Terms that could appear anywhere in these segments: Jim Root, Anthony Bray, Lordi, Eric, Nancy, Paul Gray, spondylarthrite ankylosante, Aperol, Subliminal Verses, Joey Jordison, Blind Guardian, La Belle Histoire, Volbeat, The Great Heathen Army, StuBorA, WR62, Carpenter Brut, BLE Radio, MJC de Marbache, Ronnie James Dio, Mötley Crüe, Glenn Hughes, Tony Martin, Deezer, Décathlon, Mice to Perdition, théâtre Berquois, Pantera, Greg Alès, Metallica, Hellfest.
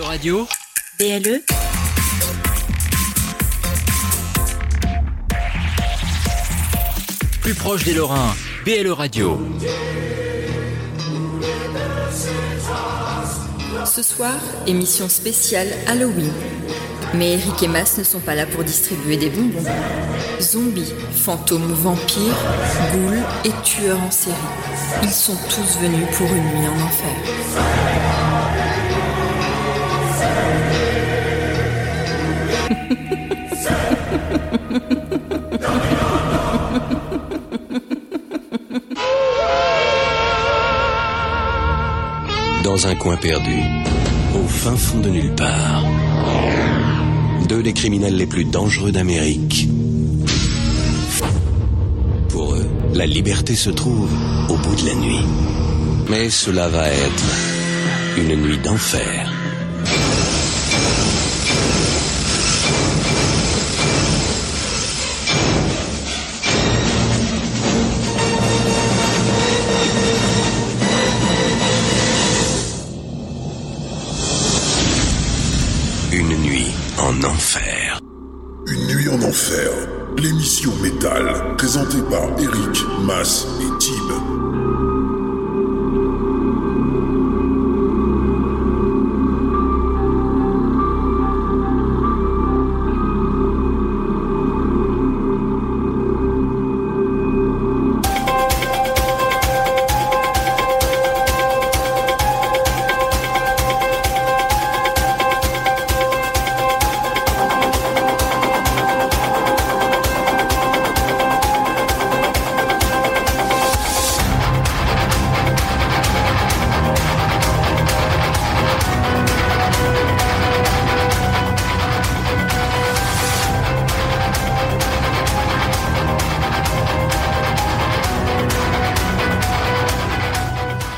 Radio BLE plus proche des Lorrains, BLE Radio. Ce soir, émission spéciale Halloween. Mais Eric et Mas ne sont pas là pour distribuer des bonbons. Zombies, fantômes, vampires, ghouls et tueurs en série. Ils sont tous venus pour une nuit en enfer. Dans un coin perdu, au fin fond de nulle part, deux des criminels les plus dangereux d'Amérique. Pour eux, la liberté se trouve au bout de la nuit. Mais cela va être une nuit d'enfer. Enfer. Une nuit en enfer, l'émission métal, présentée par Eric, Mas et Tib.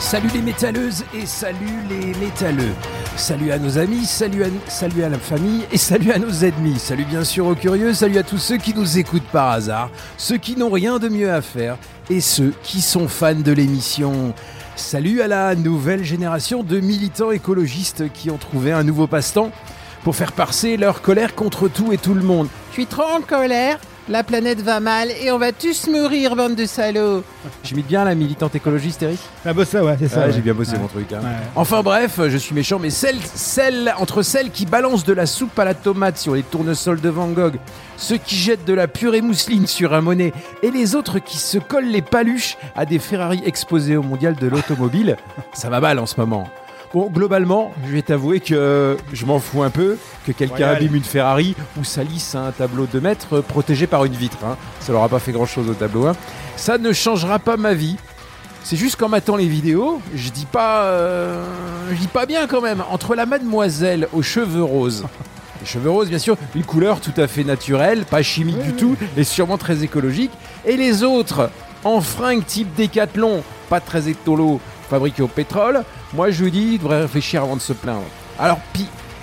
Salut les métalleuses et salut les métalleux. Salut à nos amis, salut à la famille et salut à nos ennemis. Salut bien sûr aux curieux, salut à tous ceux qui nous écoutent par hasard, ceux qui n'ont rien de mieux à faire et ceux qui sont fans de l'émission. Salut à la nouvelle génération de militants écologistes qui ont trouvé un nouveau passe-temps pour faire passer leur colère contre tout et tout le monde. Je suis trop en colère. La planète va mal et on va tous mourir, bande de salauds. J'imite bien la militante écologiste, Eric. Ah, bossé, ouais, c'est ça. Ouais. J'ai bien bossé mon truc. Hein. Ouais. Enfin bref, je suis méchant, mais celles qui balancent de la soupe à la tomate sur les tournesols de Van Gogh, ceux qui jettent de la purée mousseline sur un Monet et les autres qui se collent les paluches à des Ferrari exposés au mondial de l'automobile, ça va mal en ce moment. Bon, globalement, je vais t'avouer que je m'en fous un peu que quelqu'un abîme une Ferrari ou salisse un tableau de maître protégé par une vitre. Hein. Ça leur a pas fait grand-chose au tableau. Hein. Ça ne changera pas ma vie. C'est juste qu'en matant les vidéos, je dis pas bien quand même. Entre la mademoiselle aux cheveux roses, les cheveux roses bien sûr, une couleur tout à fait naturelle, pas chimique du tout, et sûrement très écologique, et les autres en fringues type Décathlon, pas très écolo, fabriqués au pétrole. Moi, je vous dis, ils devraient réfléchir avant de se plaindre. Alors,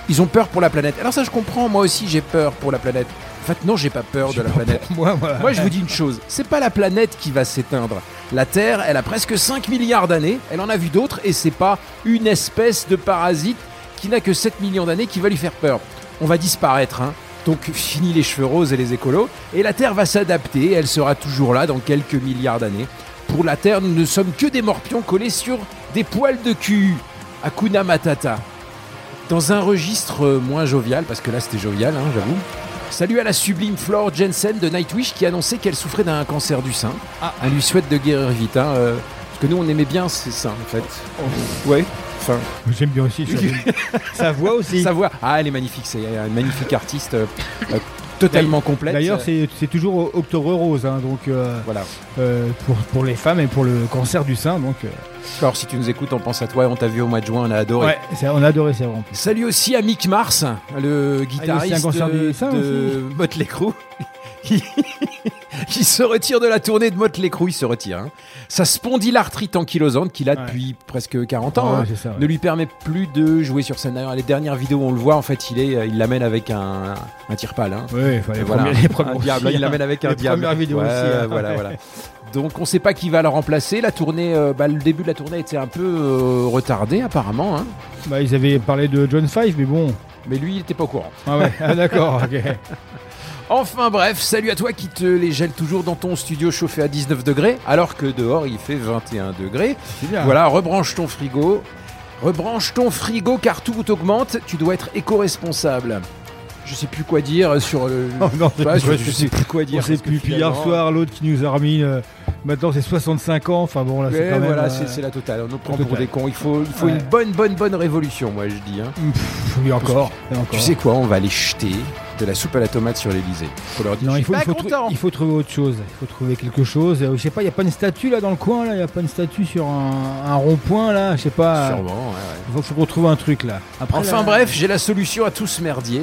ils ont peur pour la planète. Alors ça, je comprends. Moi aussi, j'ai peur pour la planète. En fait, non, j'ai pas peur de la planète. Moi, je vous dis une chose. C'est pas la planète qui va s'éteindre. La Terre, elle a presque 5 milliards d'années. Elle en a vu d'autres. Et c'est pas une espèce de parasite qui n'a que 7 millions d'années qui va lui faire peur. On va disparaître, hein. Donc, fini les cheveux roses et les écolos. Et la Terre va s'adapter. Elle sera toujours là dans quelques milliards d'années. Pour la Terre, nous ne sommes que des morpions collés sur des poils de cul. Hakuna Matata. Dans un registre moins jovial, parce que là c'était jovial, hein, j'avoue. Salut à la sublime Floor Jansen de Nightwish qui annonçait qu'elle souffrait d'un cancer du sein. Ah, elle lui souhaite de guérir vite. Hein, parce que nous on aimait bien ses seins en fait. Oh. Ouais. Enfin, j'aime bien aussi. Sa voix aussi. Sa voix. Ah, elle est magnifique. C'est une magnifique artiste. Totalement complète. D'ailleurs, c'est toujours Octobre Rose, hein, donc voilà. Pour les femmes et pour le cancer du sein. Donc, alors, si tu nous écoutes, on pense à toi et on t'a vu au mois de juin, on a adoré. Ouais, on a adoré, c'est vrai. Salut aussi à Mick Mars, le guitariste de Mötley Crüe, qui se retire de la tournée de Mötley Crüe. Il se retire. Hein. Sa spondylarthrite ankylosante, qu'il a depuis presque 40 ans, ne lui permet plus de jouer sur scène. D'ailleurs, les dernières vidéos où on le voit, en fait, il l'amène avec un tire-pale. Hein. Oui, il fallait les premières vidéos. Il l'amène avec un diable. Vidéos aussi. Voilà. Donc on ne sait pas qui va le remplacer. La tournée, le début de la tournée était un peu retardé apparemment. Hein. Bah, ils avaient parlé de John Five, mais bon. Mais lui, il n'était pas au courant. Ah ouais, ah, d'accord, ok. Enfin bref, salut à toi qui te les gèle toujours dans ton studio chauffé à 19 degrés, alors que dehors il fait 21 degrés. C'est bien. Voilà, rebranche ton frigo. Rebranche ton frigo car tout augmente, tu dois être éco-responsable. Je sais plus quoi dire sur le. Oh non, bah, je sais plus quoi dire. Puis hier soir, l'autre qui nous a remis. Maintenant, c'est 65 ans. Enfin bon, là, c'est quand même. Voilà, c'est la totale. On nous prend pour des cons. Il faut une bonne révolution, moi, je dis. Hein. Oui, encore. Tu sais quoi, on va aller jeter de la soupe à la tomate sur l'Elysée. Faut leur dire. Non, il faut trouver autre chose. Il faut trouver quelque chose. Je sais pas, il n'y a pas une statue là dans le coin. Il n'y a pas une statue sur un rond-point là. Je sais pas. Sûrement, ouais. Il faut qu'on trouve un truc là. Après, enfin là, bref, j'ai la solution à tout ce merdier.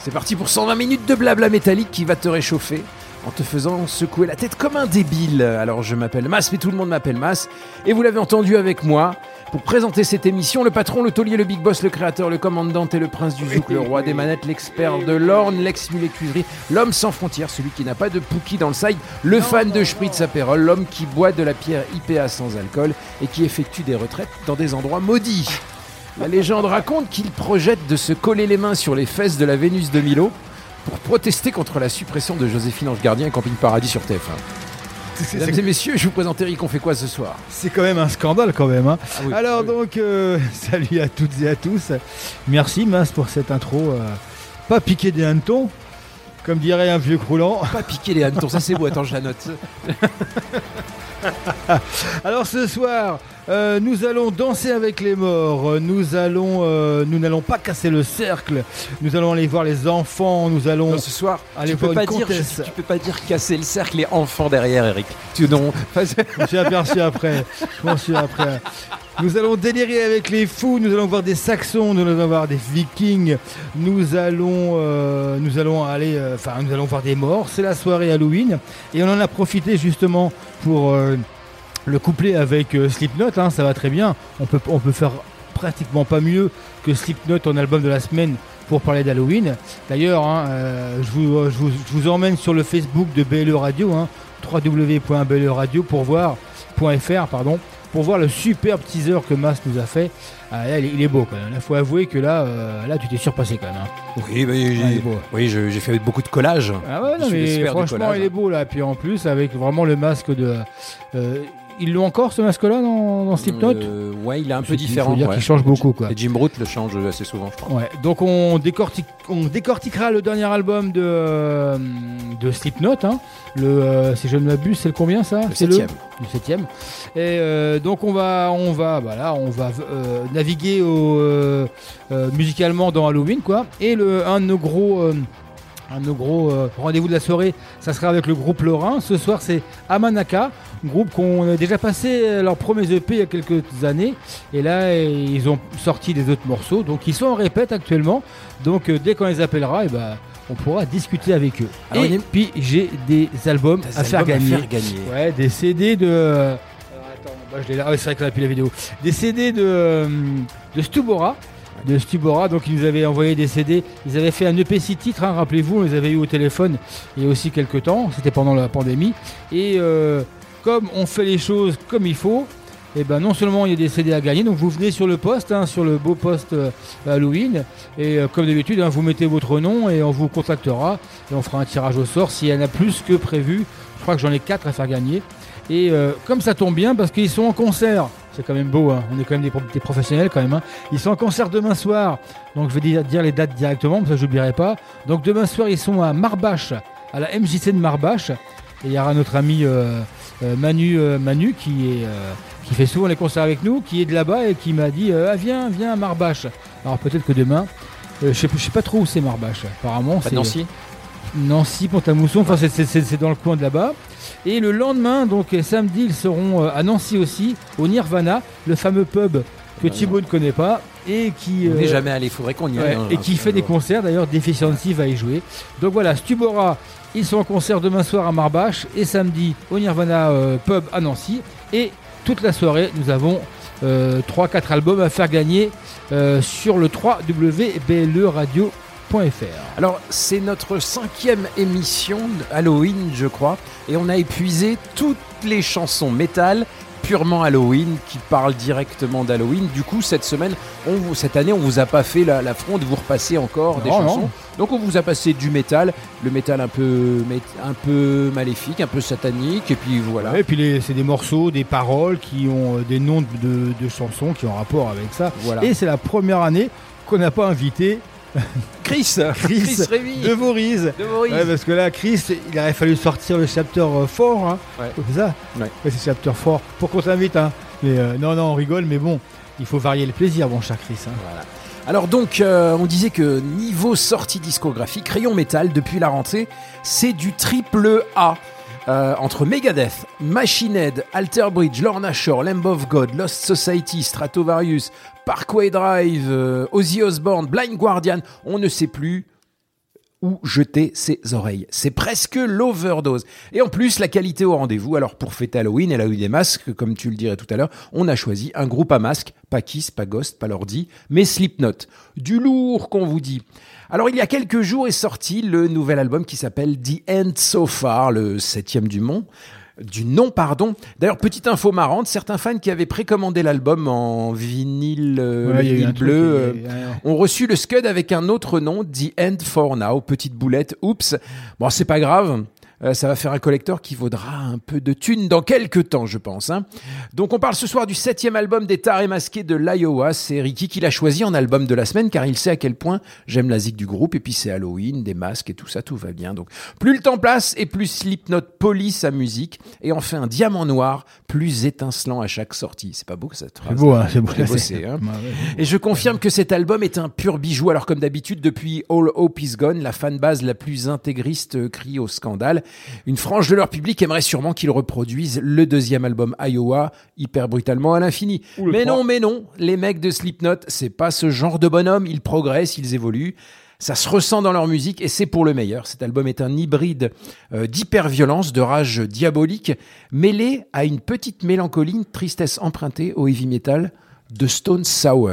C'est parti pour 120 minutes de blabla métallique qui va te réchauffer en te faisant secouer la tête comme un débile. Alors je m'appelle Mas, mais tout le monde m'appelle Mas. Et vous l'avez entendu avec moi, pour présenter cette émission, le patron, le taulier, le big boss, le créateur, le commandant et le prince du zouk, le roi des manettes, l'expert de l'orne, l'ex-mulé-cuiserie, l'homme sans frontières, celui qui n'a pas de pouki dans le side, le fan de Spritz Aperol, l'homme qui boit de la pierre IPA sans alcool et qui effectue des retraites dans des endroits maudits. La légende raconte qu'il projette de se coller les mains sur les fesses de la Vénus de Milo pour protester contre la suppression de Joséphine Ange Gardien et Camping Paradis sur TF1. Mesdames et messieurs, je vous présente Eric, on fait quoi ce soir ? C'est quand même un scandale quand même. Hein. Ah oui, alors oui. Donc, salut à toutes et à tous. Merci Mas pour cette intro. Pas piqué des hannetons, comme dirait un vieux croulant. Pas piqué des hannetons, ça c'est beau, attends je la note. Alors ce soir, nous allons danser avec les morts, nous n'allons pas casser le cercle, nous allons aller voir les enfants, nous allons... Non, ce soir, aller voir une comtesse. Tu peux pas dire casser le cercle et enfants derrière, Eric. Je m'en suis aperçu après. Nous allons délirer avec les fous, nous allons voir des Saxons, nous allons voir des Vikings, nous allons voir des morts. C'est la soirée Halloween et on en a profité justement pour le coupler avec Slipknot, hein, ça va très bien. On peut faire pratiquement pas mieux que Slipknot en album de la semaine pour parler d'Halloween. D'ailleurs, hein, je vous emmène sur le Facebook de BLE Radio, hein, www.bleradio.fr. Pour voir le superbe teaser que Mas nous a fait. Là, il est beau quand même. Il faut avouer que là tu t'es surpassé quand même. Hein. Oui, bah, j'ai fait beaucoup de collages. Ah ouais, non, mais franchement, il est beau là. Puis en plus, avec vraiment le masque de. Ils l'ont encore ce masque-là dans Slipknot ? Ouais, il est un peu différent. Il faut dire qu'il change beaucoup quoi. Et Jim Root le change assez souvent, je crois. Ouais. Donc on décortiquera le dernier album de Slipknot. Hein. Si je ne m'abuse, c'est le combien ça ? Le 7e. Le 7e. Et donc on va naviguer musicalement dans Halloween quoi. Et un de nos gros rendez-vous de la soirée, ça sera avec le groupe lorrain. Ce soir, c'est Amanaka, groupe qu'on a déjà passé leurs premiers EP il y a quelques années. Et là, ils ont sorti des autres morceaux. Donc, ils sont en répète actuellement. Donc, dès qu'on les appellera, et ben, on pourra discuter avec eux. Alors, et puis, j'ai des albums à faire gagner. Ouais, des CD de... attends, je l'ai là. Ah, c'est vrai qu'on a plus la vidéo. Des CD de StuBorA. De StuBorA, donc ils nous avaient envoyé des CD, ils avaient fait un EP 6 titres, hein, rappelez-vous, on les avait eu au téléphone il y a aussi quelques temps, c'était pendant la pandémie, et comme on fait les choses comme il faut, et ben non seulement il y a des CD à gagner, donc vous venez sur le poste, hein, sur le beau poste Halloween, et comme d'habitude, hein, vous mettez votre nom et on vous contactera, et on fera un tirage au sort s'il y en a plus que prévu, je crois que j'en ai 4 à faire gagner, et comme ça tombe bien, parce qu'ils sont en concert. C'est quand même beau, hein. On est quand même des professionnels quand même. Hein. Ils sont en concert demain soir, donc je vais dire les dates directement, parce que je n'oublierai pas. Donc demain soir, ils sont à Marbache, à la MJC de Marbache. Et il y aura notre ami Manu qui fait souvent les concerts avec nous, qui est de là-bas et qui m'a dit viens à Marbache. Alors peut-être que demain, je sais pas trop où c'est Marbache. Apparemment, c'est Nancy, Pont-à-Mousson, enfin c'est dans le coin de là-bas. Et le lendemain, donc samedi, ils seront à Nancy aussi, au Nirvana, le fameux pub que Thibaut ne connaît pas et qui... On n'est jamais allé, il faudrait qu'on y aille. Et qui fait des concerts, d'ailleurs, Deficiency va y jouer. Donc voilà, StuBorA, ils sont en concert demain soir à Marbache et samedi au Nirvana pub à Nancy. Et toute la soirée, nous avons 3-4 albums à faire gagner sur le www.bleradio.fr. www.radioalterpresse.fr. Alors, c'est notre 5e émission Halloween, je crois, et on a épuisé toutes les chansons métal purement Halloween qui parlent directement d'Halloween. Du coup, cette année, on vous a pas fait l'affront de vous repasser encore des chansons. Non. Donc, on vous a passé du métal, le métal un peu maléfique, un peu satanique, et puis voilà. Ouais, et puis c'est des morceaux, des paroles qui ont des noms de chansons qui ont rapport avec ça. Voilà. Et c'est la première année qu'on n'a pas invité Chris de Voriz. Ouais, parce que là, Chris, il aurait fallu sortir le chapter 4. Hein. Ouais. C'est ça. Ouais. Ouais, c'est chapter 4 pour qu'on t'invite. Hein. Mais non, on rigole, mais bon, il faut varier le plaisir, mon cher Chris. Hein. Voilà. Alors donc, on disait que niveau sortie discographique, Rayon Métal, depuis la rentrée, c'est du triple A. Entre Megadeth, Machine Head, Alter Bridge, Lorna Shore, Lamb of God, Lost Society, Stratovarius, Parkway Drive, Ozzy Osbourne, Blind Guardian, on ne sait plus où jeter ses oreilles. C'est presque l'overdose. Et en plus, la qualité au rendez-vous. Alors, pour fêter Halloween, elle a eu des masques, comme tu le dirais tout à l'heure. On a choisi un groupe à masques, pas Kiss, pas Ghost, pas Lordi, mais Slipknot. Du lourd, qu'on vous dit. Alors, il y a quelques jours est sorti le nouvel album qui s'appelle The End So Far, le 7e du nom. D'ailleurs, petite info marrante, certains fans qui avaient précommandé l'album en vinyle bleu ont reçu le Scud avec un autre nom, The End For Now, petite boulette, oups. Bon, c'est pas grave. Ça va faire un collector qui vaudra un peu de thunes dans quelques temps, je pense. Hein. Donc, on parle ce soir du 7e album des Tarés Masqués de l'Iowa. C'est Ricky qui l'a choisi en album de la semaine, car il sait à quel point j'aime la zik du groupe. Et puis, c'est Halloween, des masques et tout ça, tout va bien. Donc, plus le temps passe et plus Slipknot polit sa musique. Et en fait, un diamant noir plus étincelant à chaque sortie. C'est pas beau que ça te fasse. C'est beau, c'est bossé. Hein. Et je confirme que cet album est un pur bijou. Alors, comme d'habitude, depuis All Hope Is Gone, la fanbase la plus intégriste crie au scandale. Une frange de leur public aimerait sûrement qu'ils reproduisent le 2e album Iowa hyper brutalement à l'infini. Mais non, les mecs de Slipknot, c'est pas ce genre de bonhomme. Ils progressent, ils évoluent. Ça se ressent dans leur musique et c'est pour le meilleur. Cet album est un hybride d'hyperviolence, de rage diabolique, mêlé à une petite mélancolie, une tristesse empruntée au heavy metal de Stone Sour,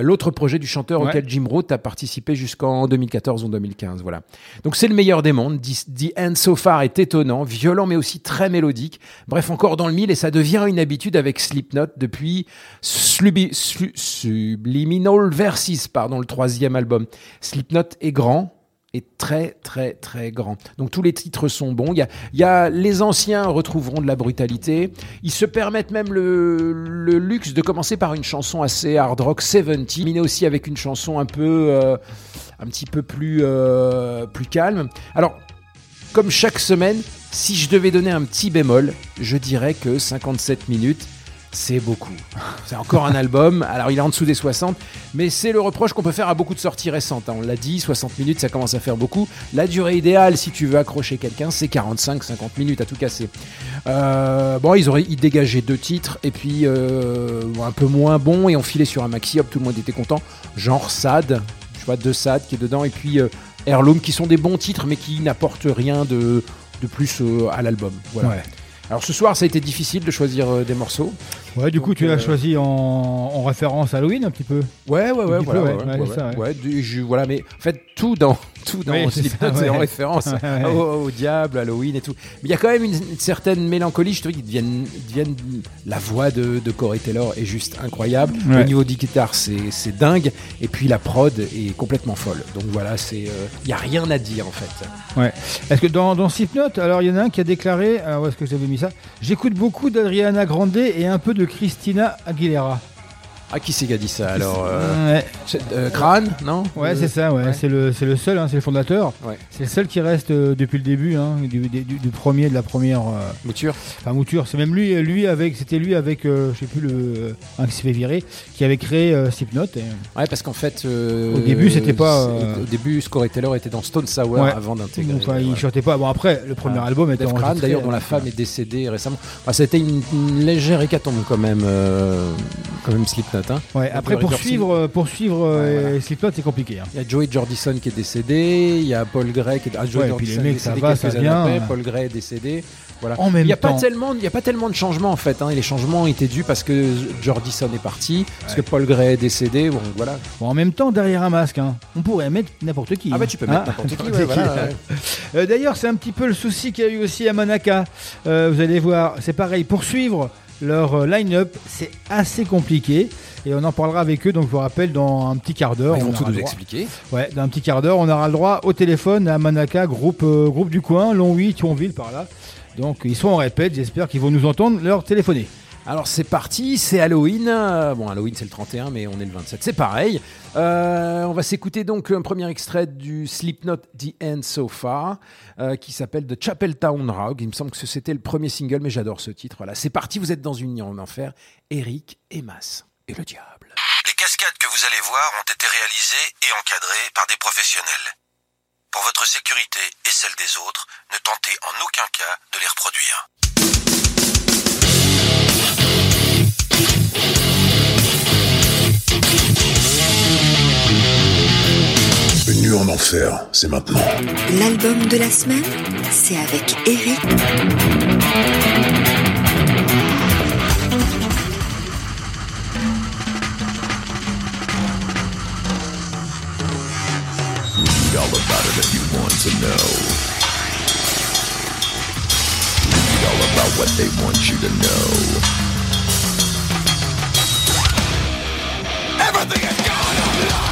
l'autre projet du chanteur auquel Jim Root a participé jusqu'en 2014 ou 2015. Voilà. Donc c'est le meilleur des mondes. The End So Far est étonnant, violent mais aussi très mélodique. Bref, encore dans le mille et ça devient une habitude avec Slipknot depuis Subliminal Verses, le 3e album. Slipknot est grand. Est très, très, très grand. Donc, tous les titres sont bons. Les anciens retrouveront de la brutalité. Ils se permettent même le luxe de commencer par une chanson assez hard rock 70, terminée aussi avec une chanson un petit peu plus calme. Alors, comme chaque semaine, si je devais donner un petit bémol, je dirais que 57 minutes, c'est beaucoup. C'est encore un album. Alors, il est en dessous des 60, mais c'est le reproche qu'on peut faire à beaucoup de sorties récentes. On l'a dit, 60 minutes, ça commence à faire beaucoup. La durée idéale, si tu veux accrocher quelqu'un, c'est 45-50 minutes à tout casser. Ils dégageaient 2 titres et puis un peu moins bon et on filait sur un maxi. Hop, tout le monde était content. Genre Sad, je vois 2 Sad qui est dedans et puis Heirloom qui sont des bons titres mais qui n'apportent rien de plus à l'album. Voilà. Ouais. Alors ce soir, ça a été difficile de choisir des morceaux. Ouais, du coup, tu l'as choisi en référence à Halloween un petit peu. Ouais, mais en fait, tout dans Slipknot, c'est en référence au diable, Halloween et tout. Mais il y a quand même une certaine mélancolie. Je trouve qu'ils deviennent la voix de Corey Taylor est juste incroyable. Ouais. Le niveau des guitares, c'est dingue. Et puis la prod est complètement folle. Donc voilà, il y a rien à dire en fait. Ouais. Est-ce que dans Slipknot, alors il y en a un qui a déclaré, où est-ce que j'avais mis ça ? J'écoute beaucoup d'Adriana Grande et un peu de Christina Aguilera. Ah, qui c'est qui a dit ça alors Crane, non ? Ouais, c'est ça. Ouais. C'est le seul. Hein, c'est le fondateur. Ouais. C'est le seul qui reste depuis le début, hein, du premier, de la première mouture. Enfin mouture. C'est même lui avec. C'était lui avec. Je sais plus le. Un qui s'est fait virer, qui avait créé Slipknot. Ouais, parce qu'en fait. Au début, c'était pas. Au début, Corey Taylor était dans Stone Sour avant d'intégrer. Enfin, il chantait pas. Bon, après, le premier album était. Crane, d'ailleurs, dont la femme est décédée récemment. Enfin, c'était une légère hécatombe quand même. Slipknot. date. Hein. Ouais, après, poursuivre voilà. Slipknot, c'est compliqué. Hein. Il y a Joey Jordison qui est décédé, il y a Paul Gray qui est Paul Gray est décédé. Voilà. Il n'y a pas tellement de changements en fait. Hein. Les changements étaient dus parce que Jordison est parti, parce que Paul Gray est décédé. Bon, voilà. Bon, en même temps, derrière un masque, hein, on pourrait mettre n'importe qui. Ah bah tu peux mettre n'importe qui. Ouais, voilà, ouais. D'ailleurs, c'est un petit peu le souci qu'il y a eu aussi à Amanaka. Vous allez voir, c'est pareil, poursuivre leur line-up, c'est assez compliqué. Et on en parlera avec eux, donc je vous rappelle, dans un petit quart d'heure. Ils vont tout nous expliquer. Ouais, dans un petit quart d'heure, on aura le droit au téléphone à Amanaka, groupe du coin, Longwy, Thionville, par là. Donc ils sont en répète, j'espère qu'ils vont nous entendre leur téléphoner. Alors c'est parti, c'est Halloween. Bon, Halloween c'est le 31, mais on est le 27, c'est pareil. On va s'écouter donc un premier extrait du Slipknot The End So Far qui s'appelle The Chapel Town Rock. Il me semble que c'était le premier single, mais j'adore ce titre. Voilà, c'est parti, vous êtes dans une nuit en enfer. Eric, Emas et le diable. Les cascades que vous allez voir ont été réalisées et encadrées par des professionnels. Pour votre sécurité et celle des autres, ne tentez en aucun cas de les reproduire. Une nuit en enfer, c'est maintenant. L'album de la semaine, c'est avec Eric. Read all about it if you want to know. Read all about what they want you to know. Everything is gone online.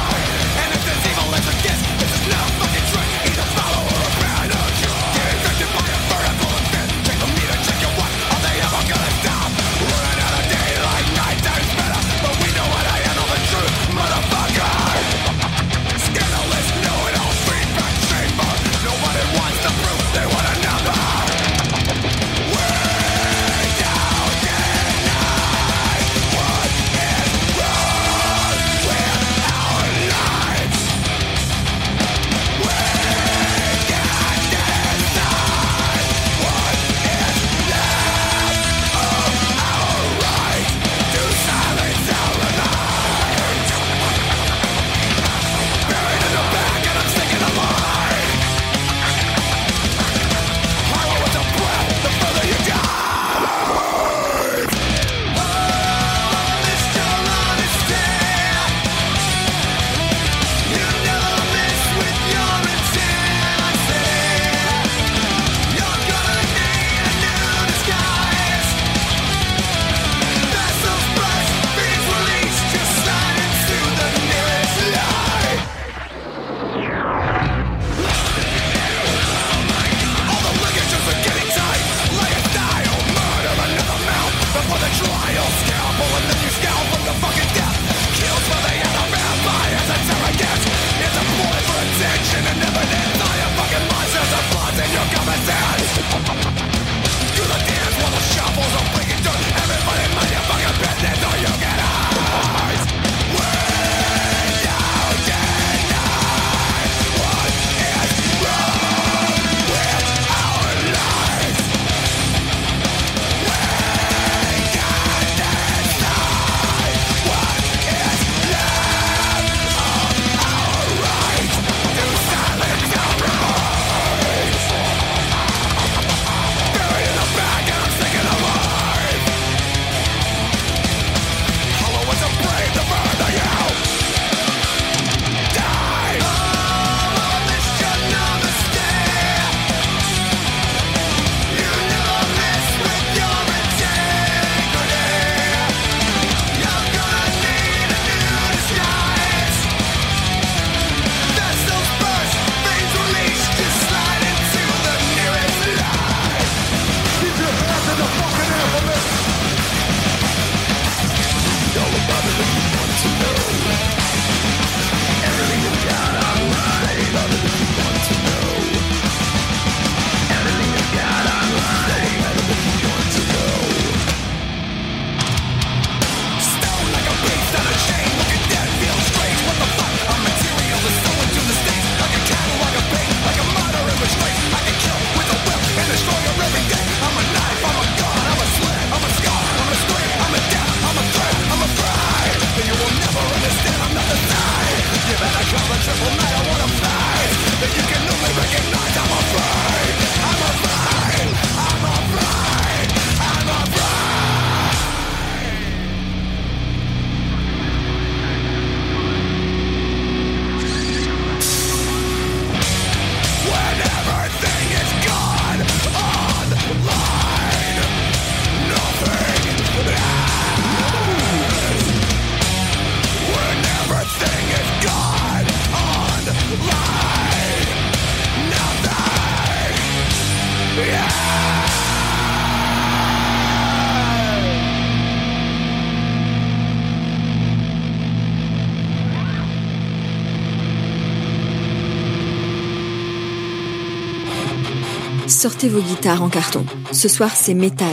Sortez vos guitares en carton. Ce soir, c'est Metal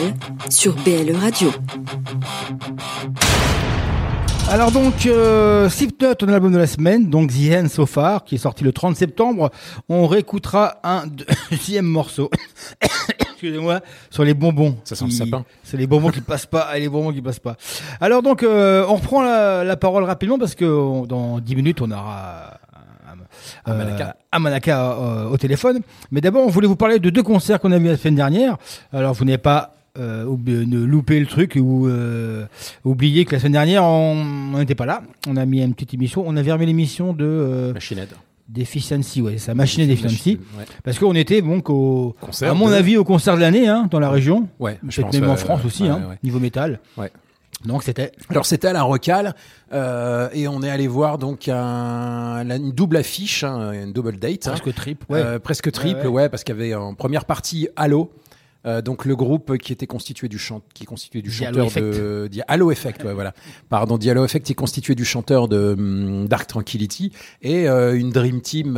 sur BLE Radio. Alors donc, Slipknot, on a l'album de la semaine, donc The End So Far, qui est sorti le 30 septembre. On réécoutera un deuxième morceau. Excusez-moi, sur les bonbons. Ça sent le sapin. C'est les bonbons qui passent pas et les bonbons qui passent pas. Alors donc, on reprend la parole rapidement parce que dans 10 minutes, on aura... Amanaka au téléphone. Mais d'abord, on voulait vous parler de deux concerts qu'on a vus la semaine dernière. Alors, vous n'avez pas loupé le truc ou oublié que la semaine dernière, on n'était pas là. On a mis une petite émission. On avait remis l'émission de Machine Head. Deficiency, ouais, ça machinait Deficiency. Ouais. Parce qu'on était donc concert, à mon avis, au concert de l'année dans la région. Ouais, je pense, même en France aussi, niveau métal. Ouais. Donc c'était. Alors c'était à la Rocale et on est allé voir donc une double affiche, une double date, presque triple, presque triple, parce qu'il y avait en première partie Halo, donc le groupe qui était constitué du chanteur de Halo Effect, Halo Effect qui est constitué du chanteur de Dark Tranquillity et une dream team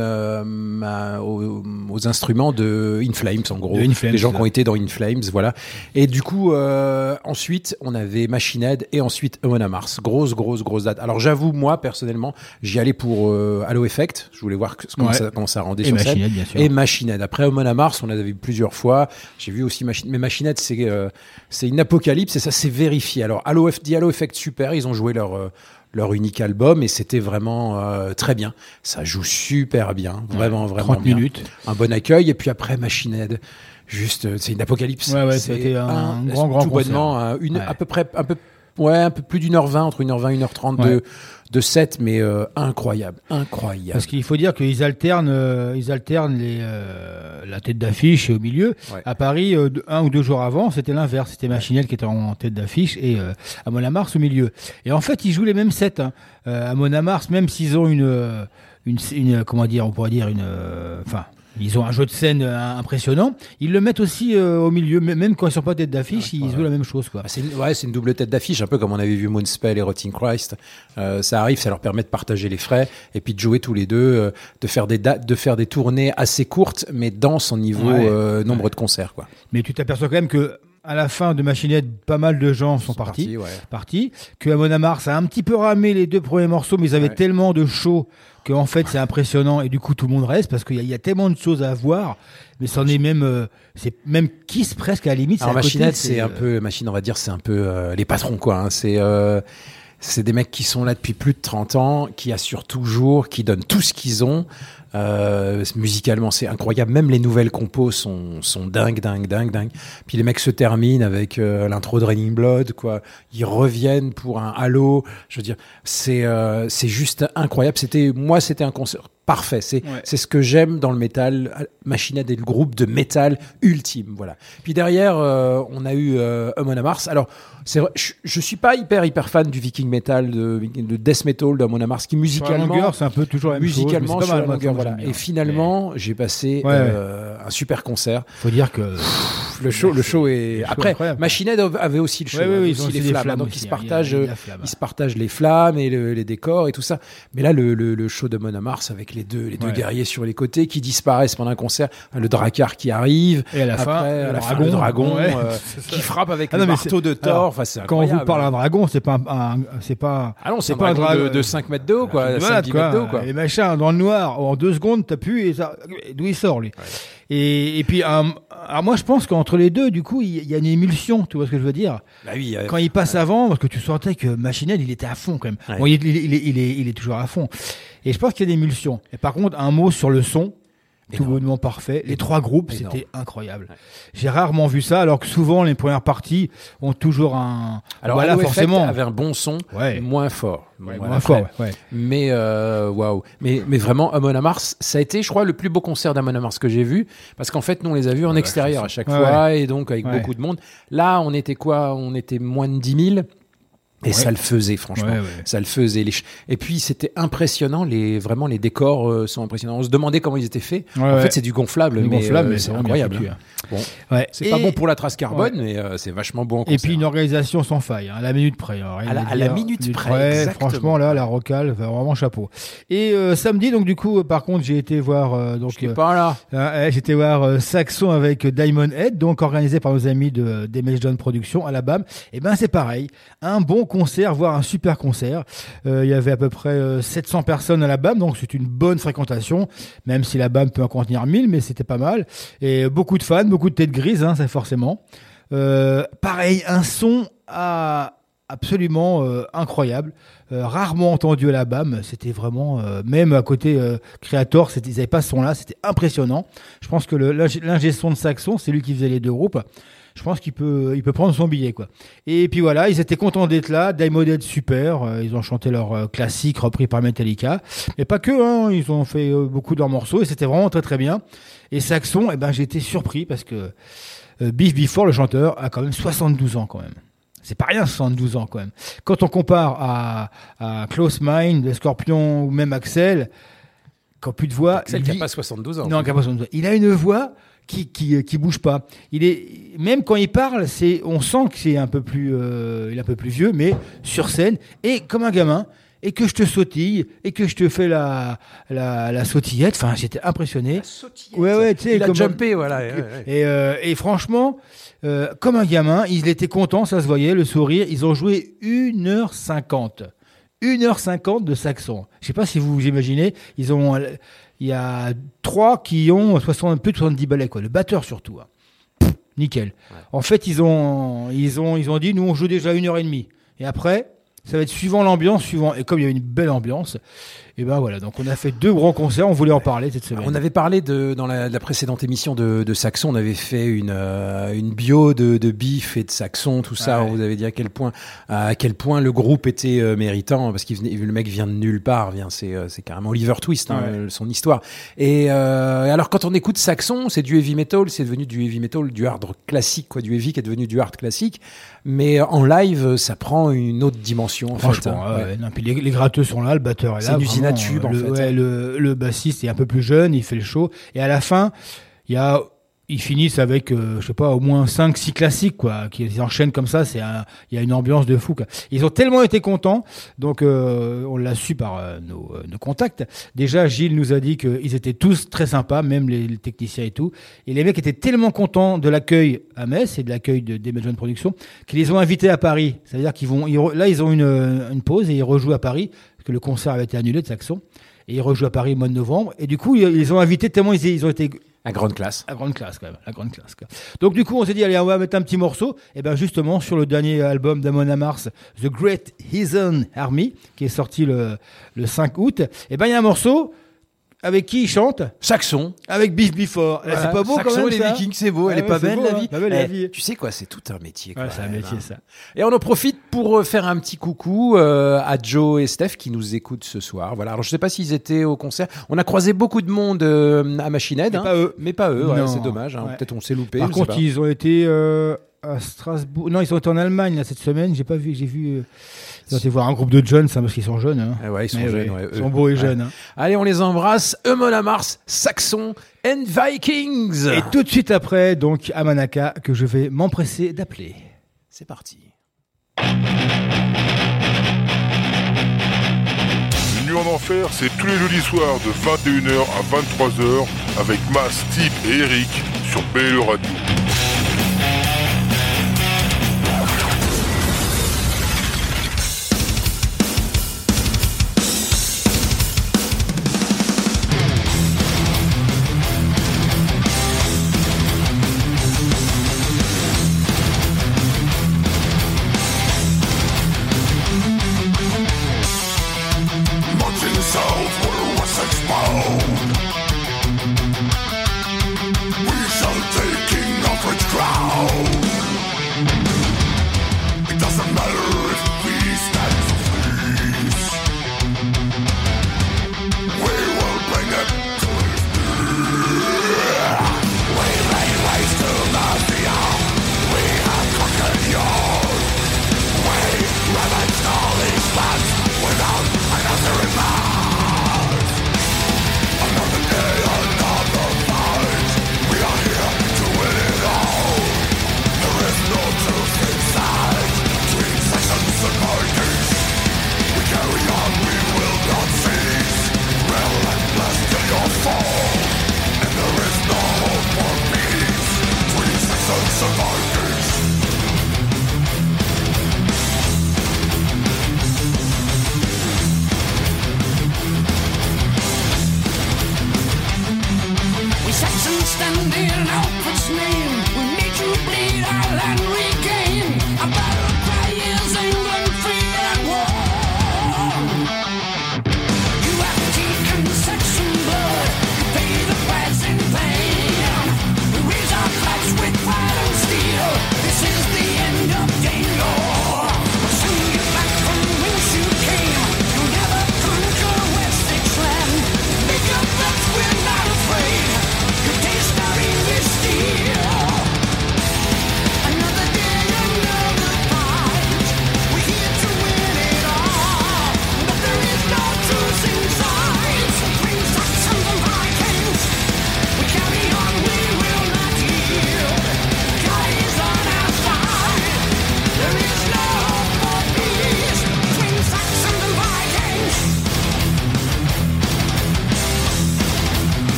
aux instruments de In Flames, en gros, les gens qui ont été dans In Flames, voilà. Et du coup ensuite on avait Machine Head et ensuite Amon Amarth, grosse date. Alors j'avoue, moi personnellement, j'y allais pour Halo Effect, je voulais voir comment ça rendait et sur scène, et Machine Head. Après Amon Amarth, on les avait plusieurs fois, j'ai vu aussi mais Machine Head, c'est une apocalypse et ça s'est vérifié. Alors Halo Effect, super, ils ont joué leur unique album et c'était vraiment très bien. Ça joue super bien, vraiment 30 bien. Minutes, un bon accueil. Et puis après Machine Head, juste c'est une apocalypse. C'était un grand concert. Tout bonnement un peu plus d'1h20, entre 1h20 et 1h30 de set, mais incroyable. Parce qu'il faut dire qu'ils alternent la tête d'affiche et au milieu. Ouais. À Paris, un ou deux jours avant, c'était l'inverse. C'était Machine Head qui était en tête d'affiche et Amon Amarth au milieu. Et en fait, ils jouent les mêmes sets. Amon Amarth, même s'ils ont ils ont un jeu de scène impressionnant. Ils le mettent aussi au milieu, même quand ils sont pas tête d'affiche, ils jouent la même chose, quoi. C'est une double tête d'affiche, un peu comme on avait vu Moonspell et Rotting Christ. Ça arrive, ça leur permet de partager les frais et puis de jouer tous les deux, de faire des dates, de faire des tournées assez courtes, mais dans son niveau nombre de concerts, quoi. Mais tu t'aperçois quand même que à la fin de Machine Head, pas mal de gens sont partis. Que Amon Amarth a un petit peu ramé les deux premiers morceaux, mais ils avaient tellement de show que en fait c'est impressionnant et du coup tout le monde reste parce qu'il y a tellement de choses à voir. Mais c'en est même c'est même Kiss presque à la limite. Alors Machine Head, c'est un peu Machine, on va dire, c'est un peu les patrons, quoi. C'est des mecs qui sont là depuis plus de 30 ans, qui assurent toujours, qui donnent tout ce qu'ils ont. Musicalement, c'est incroyable. Même les nouvelles compos sont dingues. Puis les mecs se terminent avec l'intro de Raining Blood, quoi. Ils reviennent pour un Halo. Je veux dire, c'est juste incroyable. C'était un concert parfait. C'est ce que j'aime dans le métal. Machine Head est le groupe de métal ultime, voilà. Puis derrière, on a eu Amon Amarth. Alors, c'est vrai, je suis pas hyper fan du viking metal, de death metal d'Amon Amarth, qui musicalement, sur la longueur, c'est un peu toujours la même musicalement chose, sur la longueur, voilà. Et finalement, j'ai passé un super concert. Faut dire que le show est après. Machine Head avait aussi le show, aussi les flammes. Donc ils se partagent les flammes et les décors et tout ça. Mais là, le show d'Amon Amarth avec les deux guerriers sur les côtés qui disparaissent pendant un concert, le drakkar qui arrive, et à la fin, le dragon qui frappe avec le marteau de Thor. Enfin, c'est incroyable. Quand on vous parle d'un dragon, c'est pas un dragon de 5 mètres de haut, quoi, 5-10 mètres de haut, quoi. Et machin, dans le noir, en 2 secondes, t'appuies et ça, d'où il sort, lui. Ouais. Et puis, alors moi, je pense qu'entre les deux, du coup, il y a une émulsion, tu vois ce que je veux dire? Bah oui. Quand il passe avant, parce que tu sentais que Machine Head, il était à fond, quand même. Ouais. Bon, il est toujours à fond. Et je pense qu'il y a une émulsion. Et par contre, un mot sur le son. Tout bonnement parfait. Les trois groupes, c'était incroyable. Ouais. J'ai rarement vu ça, alors que souvent, les premières parties ont toujours un... Alors, voilà, forcément. Avec un bon son, moins fort. Ouais. Mais, waouh. Mais vraiment, Amon Amarth, ça a été, je crois, le plus beau concert d'Amon Amarth que j'ai vu. Parce qu'en fait, nous, on les a vus en extérieur à chaque fois, et donc avec beaucoup de monde. Là, on était moins de 10 000. Et ouais. Ça le faisait, franchement. Ouais, ouais. Ça le faisait. Et puis, c'était impressionnant. Vraiment, les décors sont impressionnants. On se demandait comment ils étaient faits. Ouais, en fait, c'est du gonflable, mais c'est incroyable. Foutu, hein. Bon. Ouais. C'est pas bon pour la trace carbone, mais c'est vachement bon. En concert. Et puis, une organisation sans faille, hein, à la minute près. À la minute près, franchement, là, la rocale, vraiment chapeau. Et samedi, donc, du coup, par contre, j'ai été voir... j'étais voir Saxon avec Diamond Head, donc organisé par nos amis d'Image John Productions à la BAM. Et ben c'est pareil. Un bon concert, voire un super concert. Il y avait à peu près 700 personnes à la BAM, donc c'est une bonne fréquentation, même si la BAM peut en contenir 1000, mais c'était pas mal. Et beaucoup de fans, beaucoup de têtes grises, hein, ça forcément. Pareil, un son absolument incroyable. Rarement entendu à la BAM, c'était vraiment même à côté Creator, ils n'avaient pas ce son là, c'était impressionnant. Je pense que l'ingé son de Saxon, c'est lui qui faisait les deux groupes. Je pense qu'il peut prendre son billet, quoi. Et puis voilà, ils étaient contents d'être là. Diamond Head, super. Ils ont chanté leur classique repris par Metallica. Mais pas que, hein. Ils ont fait beaucoup de leurs morceaux et c'était vraiment très très bien. Et Saxon, eh ben, j'ai été surpris parce que Biff Before, le chanteur, a quand même 72 ans quand même. C'est pas rien, 72 ans quand même. Quand on compare à Close Mind, Scorpion ou même Axel, quand plus de voix... Axel qui n'a pas 72 ans. Non, qui n'a pas 72 ans. Il a une voix qui bouge pas. Il est, même quand il parle, on sent que c'est un peu plus, il est un peu plus vieux, mais sur scène, et comme un gamin, et que je te sautille, et que je te fais la sautillette. Enfin, j'étais impressionné. La sautillette. Ouais, tu sais. Il a jumpé, voilà. Ouais. Et franchement, comme un gamin, il était content, ça se voyait, le sourire. Ils ont joué 1h50. 1h50 de Saxon. Je sais pas si vous imaginez, il y a 3 qui ont plus de 70 ballets, quoi. Le batteur surtout. Hein. Pff, nickel. Ouais. En fait, ils ont dit, nous on joue déjà 1h30. Et après, ça va être suivant l'ambiance, et comme il y a une belle ambiance, et ben voilà. Donc on a fait 2 grands concerts. On voulait en parler cette semaine. On avait parlé dans la précédente émission de Saxon. On avait fait une bio de Biff et de Saxon, tout ça. Ouais. On vous avait dit à quel point le groupe était méritant, parce que le mec vient de nulle part. C'est carrément Oliver Twist, hein, ouais. Son histoire. Et alors quand on écoute Saxon, c'est du heavy metal, c'est devenu du heavy metal, du hard classique, quoi, du heavy qui est devenu du hard classique. Mais en live, ça prend une autre dimension. Franchement, ouais. Non, puis les gratteux sont là, le batteur est là. C'est une usine à tubes, en fait. Ouais, le bassiste est un peu plus jeune, il fait le show. Et à la fin, ils finissent avec, je sais pas, au moins 5-6 classiques, quoi, qu'ils enchaînent comme ça. Il y a une ambiance de fou, quoi. Ils ont tellement été contents, donc on l'a su par nos contacts. Déjà, Gilles nous a dit qu'ils étaient tous très sympas, même les techniciens et tout. Et les mecs étaient tellement contents de l'accueil à Metz et de l'accueil d'Image John Productions qu'ils les ont invités à Paris. C'est-à-dire ils ont une pause et ils rejouent à Paris, parce que le concert avait été annulé de Saxon. Et ils rejouent à Paris au mois de novembre. Et du coup, ils les ont invités tellement ils ont été... La grande classe, quand même. Donc, du coup, on s'est dit, allez, on va mettre un petit morceau. Et ben, justement, sur le dernier album d'Amon Amarth, The Great Heathen Army, qui est sorti le 5 août. Et ben, il y a un morceau. Avec qui il chante ? Saxon. Avec Biff Before. Voilà. C'est pas beau, Saxon, quand même, les Vikings, c'est beau. Elle est pas belle, beau, la vie. Hein. Tu sais quoi, c'est tout un métier. Ouais, c'est un métier, ça. Et on en profite pour faire un petit coucou à Joe et Steph qui nous écoutent ce soir. Voilà. Alors, je sais pas s'ils étaient au concert. On a croisé beaucoup de monde à Machine Head. Mais pas eux. Ouais, c'est dommage. Hein. Ouais. Peut-être on s'est loupé. Par contre, ils ont été... à Strasbourg. Non, ils sont en Allemagne là cette semaine. J'ai vu. Ils ont été voir un groupe de jeunes, parce qu'ils sont jeunes. Hein. Ah ouais, ils sont jeunes. Ouais, ils sont beaux et jeunes. Hein. Allez, on les embrasse. Amon Amarth, Saxon and Vikings. Et tout de suite après, donc Amanaka que je vais m'empresser d'appeler. C'est parti. Une nuit en enfer, c'est tous les jeudis soirs de 21h à 23h avec Mas, Tip et Eric sur BLE Radio. Taking off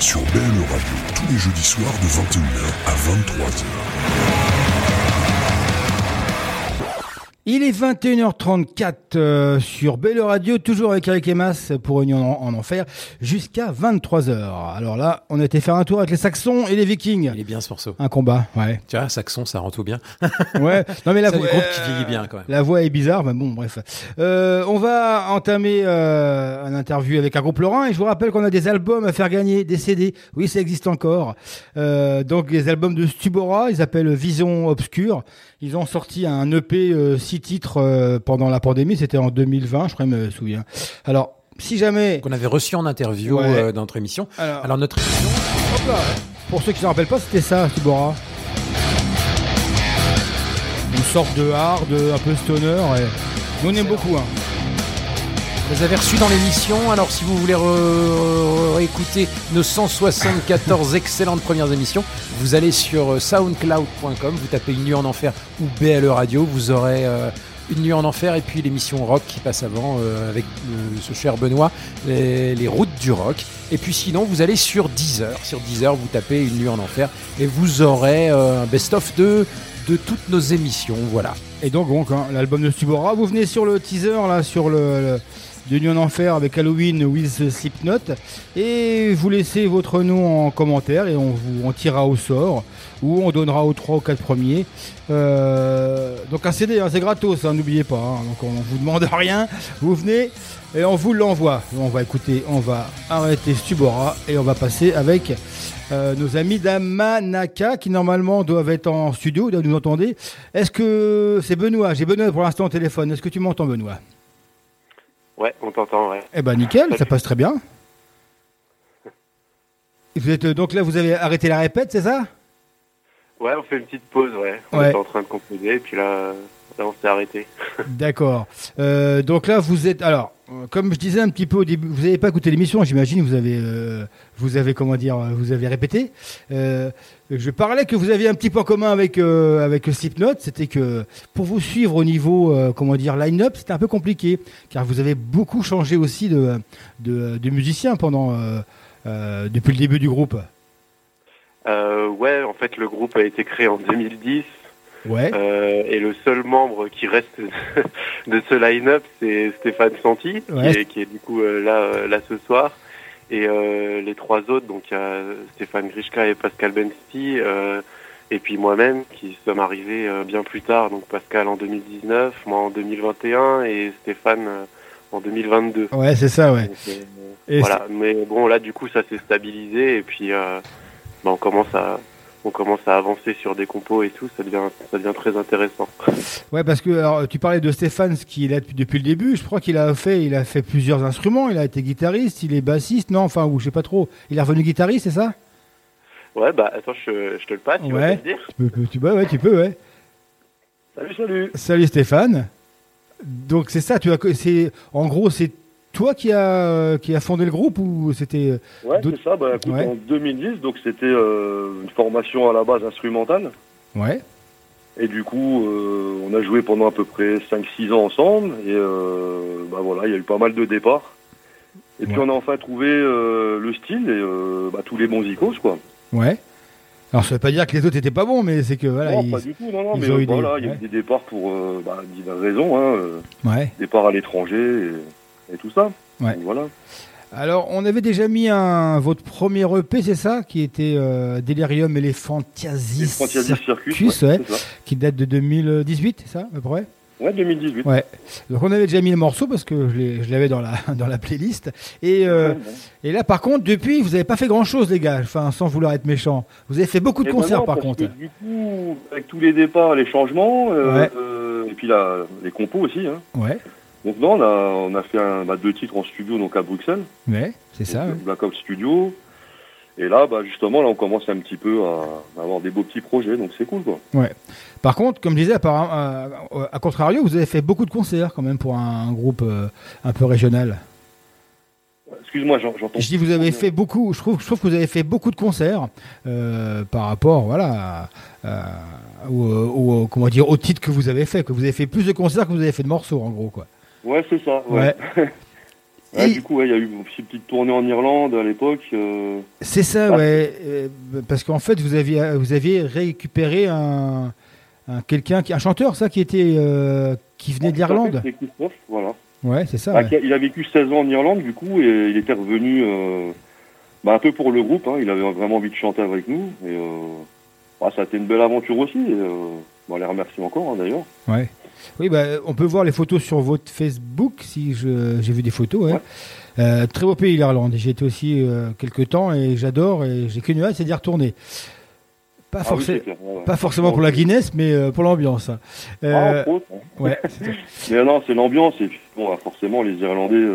Sur BLE Radio, tous les jeudis soirs de 21h à 23h. Il est 21h34 sur BLE Radio, toujours avec Eric Lemas pour Union en Enfer, jusqu'à 23h. Alors là, on a été faire un tour avec les Saxons et les Vikings. Il est bien ce morceau. Un combat, ouais. Tu vois, Saxons, ça rend tout bien. Ouais. Non mais la voix, groupe qui vieillit bien quand même. La voix est bizarre, mais bon, bref. On va entamer un interview avec un groupe lorrain et je vous rappelle qu'on a des albums à faire gagner, des CD. Oui, ça existe encore. Donc les albums de StuBorA, ils s'appellent Vision Obscure. Ils ont sorti un EP 6 titres pendant la pandémie. C'était en 2020, je crois, me souviens. Alors, si jamais... Qu'on avait reçu en interview, ouais, dans notre émission. Alors notre émission... Hop là. Pour ceux qui ne se rappellent pas, c'était ça, StuBorA. Une sorte de hard, un peu stoner. Et... Nous, on aime beaucoup. Hein. Vous les avez reçus dans l'émission. Alors, si vous voulez réécouter nos 174 excellentes premières émissions, vous allez sur soundcloud.com, vous tapez Une Nuit en Enfer ou BLE Radio, vous aurez... Une Nuit en Enfer et puis l'émission rock qui passe avant avec ce cher Benoît, les routes du rock. Et puis sinon, vous allez sur Deezer. Sur Deezer, vous tapez Une Nuit en Enfer et vous aurez un best-of de toutes nos émissions. Voilà. Et donc hein, l'album de StuBorA, vous venez sur le teaser, là, sur le d'Union en Enfer avec Halloween with Slipknot et vous laissez votre nom en commentaire et on tirera au sort ou on donnera aux 3 ou 4 premiers donc un CD, hein, c'est gratos, hein, n'oubliez pas, hein, donc on vous demande rien, vous venez et on vous l'envoie. On va écouter, on va arrêter StuBorA et on va passer avec nos amis d'Amanaka qui normalement doivent être en studio. Vous nous entendez? Est-ce que c'est Benoît? J'ai Benoît pour l'instant au téléphone, est-ce que tu m'entends, Benoît? Ouais, on t'entend, ouais. Eh ben nickel, salut. Ça passe très bien. Vous êtes donc là, vous avez arrêté la répète, c'est ça? Ouais, on fait une petite pause, ouais. On était en train de composer, et puis là on s'est arrêté. D'accord. Donc là, vous êtes... Alors, comme je disais un petit peu au début, vous n'avez pas écouté l'émission, j'imagine, vous avez répété. Je parlais que vous aviez un petit peu en commun avec Slipknot, c'était que pour vous suivre au niveau line-up, c'était un peu compliqué, car vous avez beaucoup changé aussi de musiciens depuis le début du groupe. Ouais, en fait, le groupe a été créé en 2010. Ouais. Et le seul membre qui reste de ce line-up, c'est Stéphane Santi, ouais, qui est du coup là ce soir. Et les 3 autres, donc il y a Stéphane Grischka et Pascal Bensti, et puis moi-même, qui sommes arrivés bien plus tard. Donc Pascal en 2019, moi en 2021 et Stéphane en 2022. Ouais, c'est ça, ouais. Donc, voilà, mais bon, là du coup ça s'est stabilisé et puis on commence à on commence à avancer sur des compos et tout, ça devient très intéressant. Ouais, parce que alors, tu parlais de Stéphane, ce qu'il a depuis le début, je crois qu'il a fait plusieurs instruments, il a été guitariste, il est bassiste, non, enfin, ou je sais pas trop, il est revenu guitariste, c'est ça ? Ouais, bah attends, je te le passe, tu vas te le dire. Tu peux. Salut. Salut Stéphane. Donc c'est ça, en gros, c'est toi qui a fondé le groupe ou c'était... Ouais, c'est ça, bah écoute, ouais. En 2010, donc c'était une formation à la base instrumentale. Ouais. Et du coup, on a joué pendant à peu près 5-6 ans ensemble, et bah voilà, il y a eu pas mal de départs. Et puis on a enfin trouvé le style et tous les bons icônes, quoi. Ouais. Alors ça veut pas dire que les autres étaient pas bons, mais c'est que voilà. Non, pas du tout, non, mais voilà, il y a eu des départs pour diverses raisons, hein. Départs à l'étranger et tout ça. Ouais. Donc, voilà. Alors on avait déjà mis votre premier EP, c'est ça, qui était Delirium Elephantiasis Circus, qui date de 2018, c'est ça, à peu près. Ouais, 2018. Ouais. Donc on avait déjà mis le morceau parce que je l'avais dans la playlist. Et là, par contre, depuis, vous n'avez pas fait grand-chose, les gars. Enfin, sans vouloir être méchant. Vous avez fait beaucoup de concerts, par contre. Du coup, avec tous les départs, les changements, et puis là, les compos aussi. Hein. Ouais. Donc non, on a fait 2 titres en studio, donc à Bruxelles. Ouais, c'est ça. Ouais. Black Ops Studio. Et là, justement, on commence un petit peu à avoir des beaux petits projets, donc c'est cool, quoi. Ouais. Par contre, comme je disais, à contrario, vous avez fait beaucoup de concerts quand même pour un groupe un peu régional. Excuse-moi, j'entends. Je dis vous avez fait beaucoup. Je trouve que vous avez fait beaucoup de concerts par rapport, au titre que vous avez fait. Que vous avez fait plus de concerts que vous avez fait de morceaux, en gros, quoi. Ouais, c'est ça. Ouais. Ouais, du coup, il y a eu une petite tournée en Irlande à l'époque. C'est ça, parce qu'en fait, vous aviez récupéré un chanteur, ça, qui venait d'Irlande. C'est Christophe, voilà. Ouais, c'est ça. Il a vécu 16 ans en Irlande, du coup, et il était revenu un peu pour le groupe. Hein, il avait vraiment envie de chanter avec nous. Et ça a été une belle aventure aussi. Et, on les remercie encore, hein, d'ailleurs. Ouais. Oui, on peut voir les photos sur votre Facebook, si j'ai vu des photos. Hein. Ouais. Très beau pays, l'Irlande. J'y étais aussi quelques temps et j'adore. Et j'ai qu'une hâte, c'est d'y retourner. Pas forcément pour la Guinness, mais pour l'ambiance. Mais non, c'est l'ambiance. Et puis, forcément, les Irlandais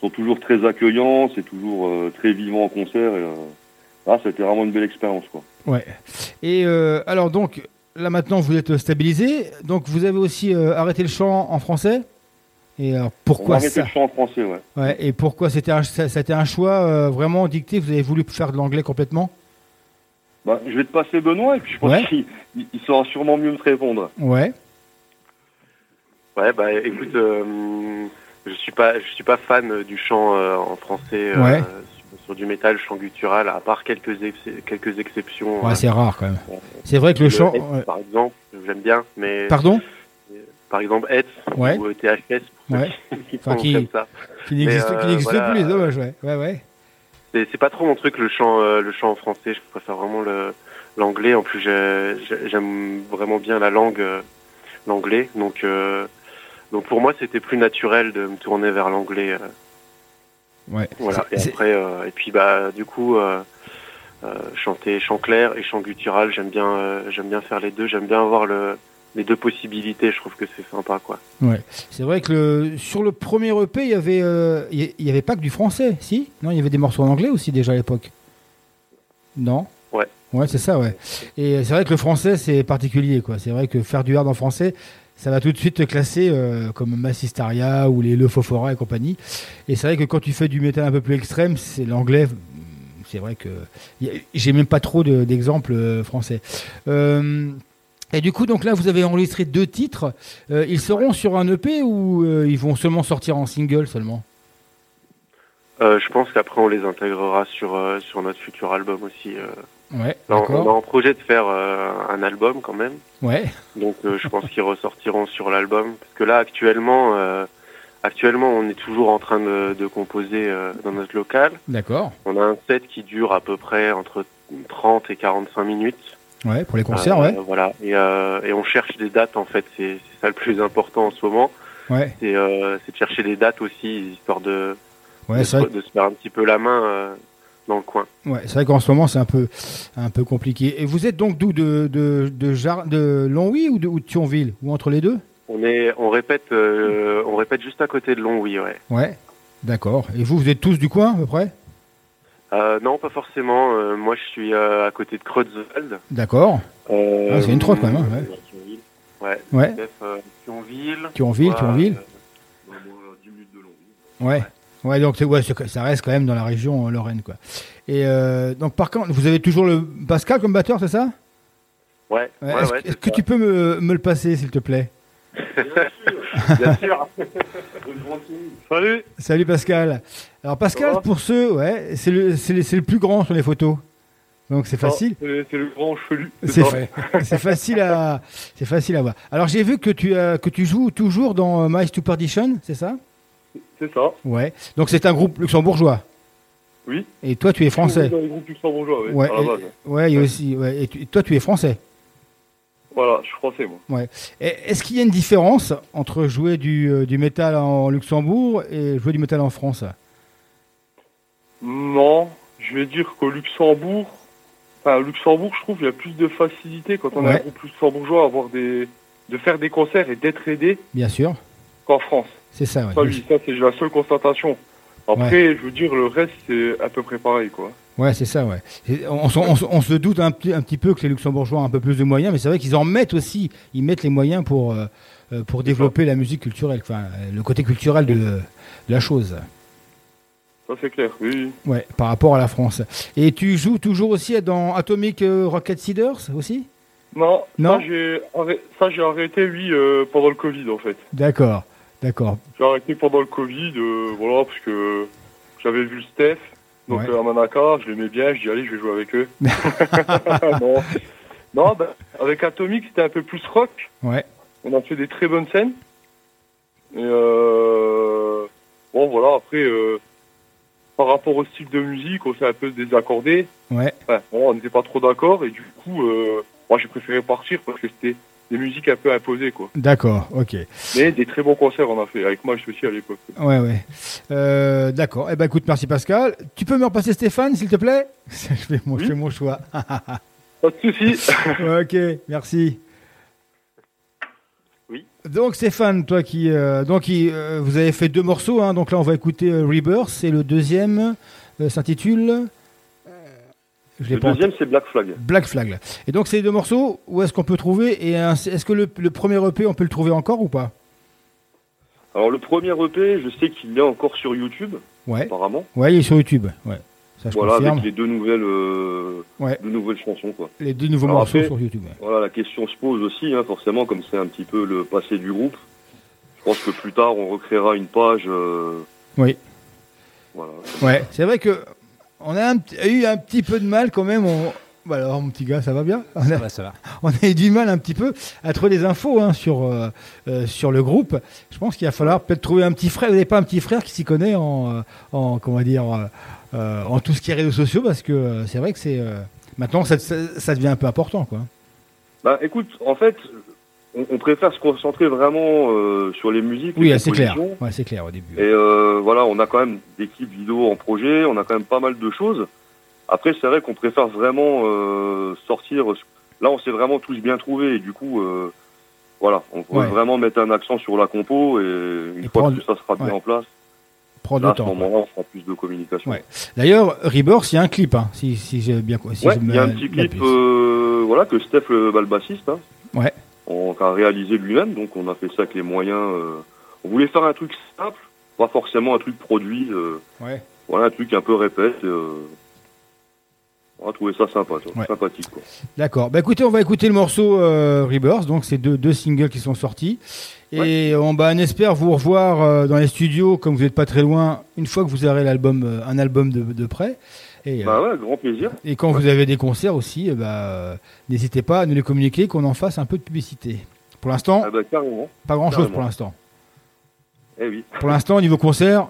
sont toujours très accueillants, c'est toujours très vivant en concert. Et, c'était vraiment une belle expérience, quoi. Ouais. Et alors, donc... Là, maintenant, vous êtes stabilisé. Donc, vous avez aussi arrêté le chant en français. Et alors, pourquoi ça ? On a arrêté le chant en français, ouais. Ouais, et pourquoi c'était un choix vraiment dicté ? Vous avez voulu faire de l'anglais complètement ? Je vais te passer Benoît, et puis je pense qu'il saura sûrement mieux me répondre. Ouais. Ouais, écoute, je suis pas fan du chant en français sur du métal, chant guttural, à part quelques exceptions. Ouais, c'est rare quand même. C'est vrai que le chant... Par exemple, j'aime bien, mais... Pardon ? Par exemple, Hetz ou THS, pour ceux qui comme ça. Qui n'existe plus, les hommages, ouais. C'est pas trop mon truc, le chant en français. Je préfère vraiment l'anglais. En plus, j'aime vraiment bien la langue, l'anglais. Donc pour moi, c'était plus naturel de me tourner vers l'anglais... Ouais. Voilà. Et après, du coup, chanter chant clair et chant guttural, j'aime bien faire les deux, j'aime bien avoir les deux possibilités, je trouve que c'est sympa, quoi. Ouais. C'est vrai que sur le premier EP, il y avait pas que du français, si ? Non, il y avait des morceaux en anglais aussi déjà à l'époque. Non ? Ouais. Ouais, c'est ça, ouais. Et c'est vrai que le français, c'est particulier, quoi. C'est vrai que faire du hard en français, ça va tout de suite te classer comme Mass Hysteria ou les Le Fofora et compagnie. Et c'est vrai que quand tu fais du métal un peu plus extrême, c'est l'anglais. C'est vrai que j'ai même pas trop d'exemples français. Et du coup, donc là, vous avez enregistré 2 titres. Ils seront sur un EP ou ils vont seulement sortir en single seulement ? Je pense qu'après, on les intégrera sur notre futur album aussi. Ouais, non, on a en projet de faire un album quand même. Ouais. Donc je pense qu'ils ressortiront sur l'album parce que là actuellement on est toujours en train de composer dans notre local. D'accord. On a un set qui dure à peu près entre 30 et 45 minutes. Ouais, pour les concerts, ouais. Voilà. Et on cherche des dates en fait, c'est ça le plus important en ce moment. Ouais. C'est de chercher des dates aussi histoire de se faire un petit peu la main dans le coin. Ouais, c'est vrai qu'en ce moment c'est un peu compliqué. Et vous êtes donc d'où, de Longwy ou de Thionville, ou entre les deux? On répète juste à côté de Longwy, ouais. Ouais, d'accord. Et vous êtes tous du coin à peu près? Non, pas forcément. Moi, je suis à côté de Creutzwald. D'accord. Ah, c'est une trotte quand même. Hein, ouais. Ouais. Thionville. Ouais. Ouais, donc ça reste quand même dans la région lorraine, quoi. Et donc par contre, vous avez toujours le Pascal comme batteur, c'est ça? Ouais. Ouais, est-ce que tu peux me le passer, s'il te plaît? Bien sûr. Salut Pascal. Alors Pascal, pour ceux, ouais, c'est le plus grand sur les photos. Donc c'est facile. C'est le grand chevelu. C'est facile à voir. Alors j'ai vu que tu joues toujours dans Mice to Perdition, c'est ça? C'est ça. Ouais. Donc c'est un groupe luxembourgeois. Oui. Et toi tu es français. Dans les groupes luxembourgeois, oui. Ouais. Ouais, il y a aussi. Ouais. Et toi tu es français. Voilà, je suis français, moi. Ouais. Et est-ce qu'il y a une différence entre jouer du métal en Luxembourg et jouer du métal en France? Non, je vais dire qu'au Luxembourg, je trouve qu'il y a plus de facilité quand on est un groupe luxembourgeois à avoir de faire des concerts et d'être aidé. Bien sûr. Qu'en France. C'est ça, ouais. Ça, c'est la seule constatation. Après, je veux dire, le reste, c'est à peu près pareil, quoi. Ouais, c'est ça, ouais. On se doute un petit peu que les Luxembourgeois ont un peu plus de moyens, mais c'est vrai qu'ils en mettent aussi. Ils mettent les moyens pour développer la musique culturelle, enfin, le côté culturel de la chose. Ça, c'est clair, oui. Ouais, par rapport à la France. Et tu joues toujours aussi dans Atomic Rocket Seeders, aussi? Non. Ça, j'ai arrêté, oui, pendant le Covid, en fait. D'accord. J'ai arrêté pendant le Covid, parce que j'avais vu le Steph. Donc, Amanaka, je l'aimais bien, je dis, allez, je vais jouer avec eux. Non, avec Atomic, c'était un peu plus rock. Ouais. On a fait des très bonnes scènes. Et après, par rapport au style de musique, on s'est un peu désaccordé. Ouais. On n'était pas trop d'accord, et du coup, moi, j'ai préféré partir parce que c'était des musiques un peu imposées, quoi. D'accord, ok. Mais des très bons concerts on a fait, avec moi je suis aussi à l'époque. Ouais. D'accord, écoute, merci Pascal. Tu peux me repasser Stéphane, s'il te plaît? Je fais mon choix. Pas de soucis. Ok, merci. Oui. Donc Stéphane, toi qui... vous avez fait deux morceaux, hein, donc là on va écouter Rebirth, et le deuxième s'intitule... Le deuxième, c'est Black Flag. Black Flag. Là. Et donc, ces deux morceaux, où est-ce qu'on peut trouver? Et est-ce que le premier EP, on peut le trouver encore ou pas? Alors, le premier EP, je sais qu'il est encore sur YouTube, apparemment. Ouais, il est sur YouTube, ouais. Ça, je confirme. Avec les deux nouvelles chansons, quoi. Les deux nouveaux morceaux sur YouTube. Ouais. Voilà, la question se pose aussi, hein, forcément, comme c'est un petit peu le passé du groupe. Je pense que plus tard, on recréera une page. Oui. Voilà. Ouais, c'est vrai que... On a eu un petit peu de mal quand même. Alors, mon petit gars, ça va bien? Ça va. On a eu du mal un petit peu à trouver des infos sur le groupe. Je pense qu'il va falloir peut-être trouver un petit frère. Vous n'avez pas un petit frère qui s'y connaît en tout ce qui est réseaux sociaux, parce que c'est vrai que c'est maintenant ça devient un peu important, quoi. Bah, écoute, en fait, on préfère se concentrer vraiment sur les musiques. Oui, c'est clair. Ouais, c'est clair au début. Et on a quand même des clips vidéo en projet, on a quand même pas mal de choses. Après, c'est vrai qu'on préfère vraiment sortir. Là, on s'est vraiment tous bien trouvés et du coup, on peut vraiment mettre un accent sur la compo et une fois que tout ça sera bien en place. Là, à ce moment-là, on fera plus de communication. Ouais. D'ailleurs, Rebirth, il y a un clip, hein, si j'ai bien compris. Il y a un petit clip, que Steph, le bassiste. Hein. Ouais. On a réalisé lui-même, donc on a fait ça avec les moyens. On voulait faire un truc simple, pas forcément un truc produit. Un truc un peu répète. On a trouvé ça sympathique. Quoi. D'accord. Bah écoutez, on va écouter le morceau Rebirth, donc c'est deux singles qui sont sortis. Et on espère vous revoir dans les studios, comme vous n'êtes pas très loin, une fois que vous aurez un album de près. Et, grand plaisir. Et quand vous avez des concerts aussi, n'hésitez pas à nous les communiquer, qu'on en fasse un peu de publicité. Pour l'instant, pas grand-chose pour l'instant. Eh oui. Pour l'instant, au niveau concert,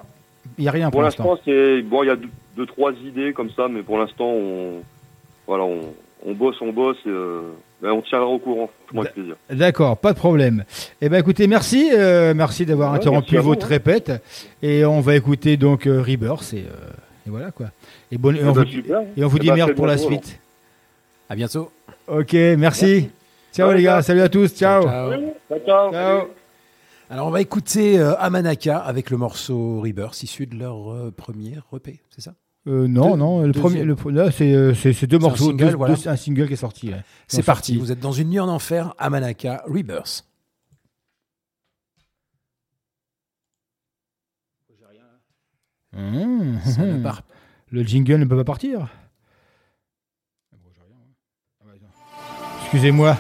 il n'y a rien pour l'instant. Pour l'instant, il y a deux, trois idées comme ça, mais pour l'instant, on bosse, et, on tiendra au courant. Avec plaisir. D'accord, pas de problème. Eh ben, écoutez, merci d'avoir interrompu votre répète, et on va écouter donc Rebirth et Et voilà quoi. Et, bon, on vous dit merde pour la suite. À bientôt. Ok, merci. Ciao les gars, salut à tous. Ciao. Ciao. Alors on va écouter Amanaka avec le morceau Rebirth, issu de leur premier EP, c'est ça? Non, c'est un single qui est sorti. Là. C'est parti, vous êtes dans une nuit en enfer, Amanaka Rebirth. Ça ne part. Le jingle ne peut pas partir. Excusez-moi.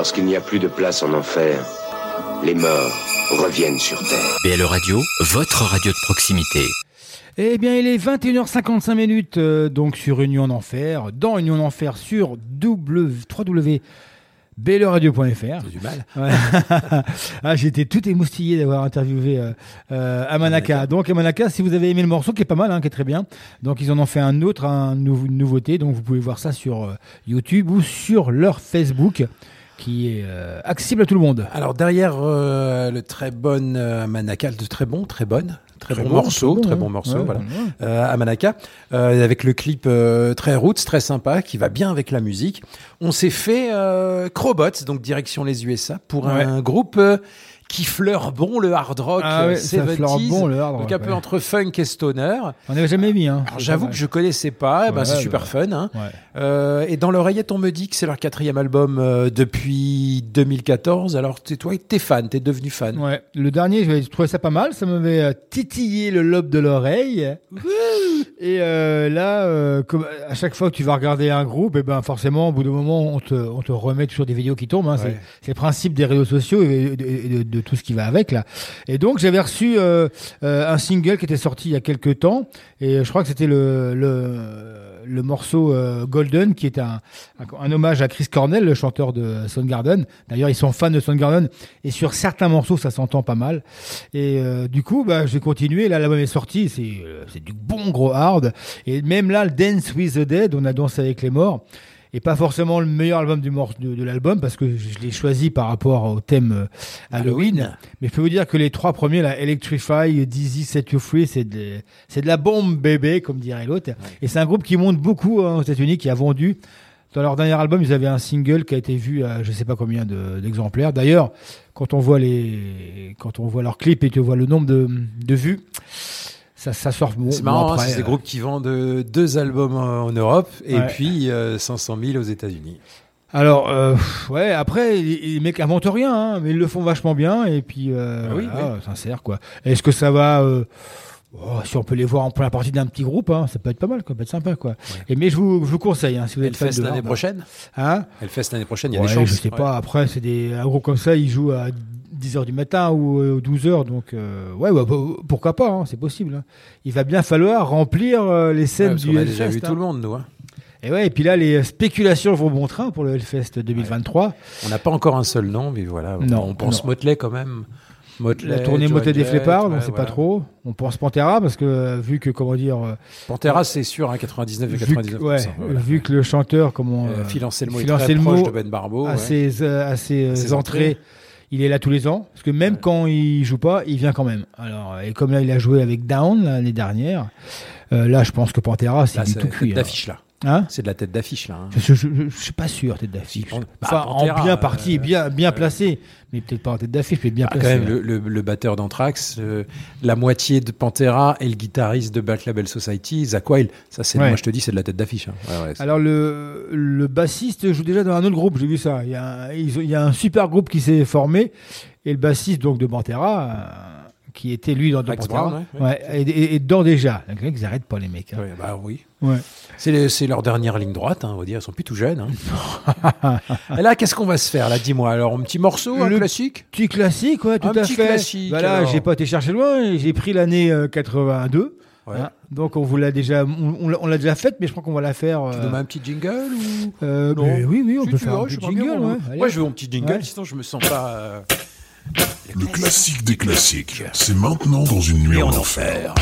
Lorsqu'il n'y a plus de place en enfer, les morts reviennent sur Terre. BLE Radio, votre radio de proximité. Eh bien, il est 21h55 minutes, donc sur Union d'Enfer, dans Union d'Enfer sur www.bleradio.fr. C'est du mal. Ouais. Ah, j'étais tout émoustillé d'avoir interviewé Amanaka. Donc Amanaka, si vous avez aimé le morceau, qui est pas mal, hein, qui est très bien. Donc ils en ont fait un autre, une nouveauté. Donc vous pouvez voir ça sur YouTube ou sur leur Facebook, qui est accessible à tout le monde. Alors derrière le très bon Amanaka, de très bon morceau, voilà. Amanaka, avec le clip très roots, très sympa, qui va bien avec la musique. On s'est fait Crowbots, donc direction les USA, pour un groupe qui fleure bon le hard rock, 70s, bon, le hard rock, donc un peu entre funk et stoner. On n'avait jamais mis. Hein, alors, j'avoue que je connaissais pas, c'est super fun. Hein. Ouais. Et dans l'oreillette, on me dit que c'est leur 4e album depuis 2014. Alors toi, t'es devenu fan. Ouais. Le dernier, je trouvais ça pas mal, ça m'avait titillé le lobe de l'oreille. Et là, comme à chaque fois que tu vas regarder un groupe, et ben forcément, au bout d'un moment, on te remet toujours des vidéos qui tombent. Hein. Ouais. C'est le principe des réseaux sociaux et de tout ce qui va avec là. Et donc j'avais reçu un single qui était sorti il y a quelques temps, et je crois que c'était le morceau Golden, qui est un hommage à Chris Cornell, le chanteur de Soundgarden. D'ailleurs, ils sont fans de Soundgarden, et sur certains morceaux ça s'entend pas mal. Et du coup, j'ai continué. Là, l'album est sorti, c'est du bon gros hard, et même là, le Dance with the Dead, on a dansé avec les morts. Et pas forcément le meilleur album de l'album, parce que je l'ai choisi par rapport au thème Halloween. Mais je peux vous dire que les 3 premiers, là, Electrify, Dizzy, Set You Free, c'est de la bombe bébé, comme dirait l'autre. Ouais. Et c'est un groupe qui monte beaucoup aux États-Unis, qui a vendu. Dans leur dernier album, ils avaient un single qui a été vu à je sais pas combien d'exemplaires. D'ailleurs, quand on voit leurs clips et que tu vois le nombre de vues, Ça sort bon. C'est marrant, après, c'est des groupes qui vendent 2 albums en Europe et puis 500 000 aux États-Unis. Alors, après, les mecs inventent rien, hein, mais ils le font vachement bien, et puis, sincère, quoi. Est-ce que ça va, si on peut les voir en première partie d'un petit groupe, hein, ça peut être pas mal, quoi, ça peut être sympa, quoi. Ouais. Mais je vous conseille, hein, si vous êtes fan de Hellfest l'année prochaine. Hein? Hellfest l'année prochaine, il y a des chances. Je sais pas, après, c'est un groupe comme ça, ils jouent à 10h du matin ou 12h, donc pourquoi pas, hein, c'est possible, hein. Il va bien falloir remplir les scènes du Hellfest. On a déjà vu tout le monde, nous, hein. Et puis là, les spéculations vont bon train pour le Hellfest 2023. Ouais. On n'a pas encore un seul nom, mais voilà, on pense Mötley quand même. La tournée Mötley des Flemmards, on ne sait pas trop. On pense Pantera, parce que vu que, comment dire... Pantera, c'est sûr, hein, 99,99%. Vu que le chanteur, comment... Phil Anselmo est très proche de Ben Barbo. À ses entrées. Il est là tous les ans, parce que même quand il joue pas, il vient quand même. Alors, et comme là, il a joué avec Down l'année dernière, là, je pense que Pantera, c'est tout cuit. C'est de la tête d'affiche, là. Hein. Je suis pas sûr, tête d'affiche. Pantera, en bien parti, bien placé, mais peut-être pas en tête d'affiche, mais bien placé. Quand même, le batteur d'Anthrax, la moitié de Pantera et le guitariste de Black Label Society, Zakk Wylde, ça, moi, je te dis, c'est de la tête d'affiche. Hein. Alors, le bassiste joue déjà dans un autre groupe, j'ai vu ça. Il y a un super groupe qui s'est formé, et le bassiste, donc, de Pantera... qui était lui dans Pantera, et dedans déjà. Donc, ils n'arrêtent pas, les mecs. Hein. Oui. C'est leur dernière ligne droite, hein, on va dire. Ils sont plus tout jeunes. Hein. Et là, qu'est-ce qu'on va se faire, là, dis-moi. Alors, un petit morceau, un classique. Petit classique, ouais, tout à fait. Un petit classique. Voilà, j'ai pas été chercher loin. J'ai pris l'année 82. Ouais. Hein, donc on l'a déjà faite, mais je crois qu'on va la faire. Tu veux un petit jingle ou non. Oui, on peut faire un petit jingle. Moi, je veux mon petit jingle. Sinon, je me sens pas. Le classique des classiques, c'est maintenant dans une nuit en enfer.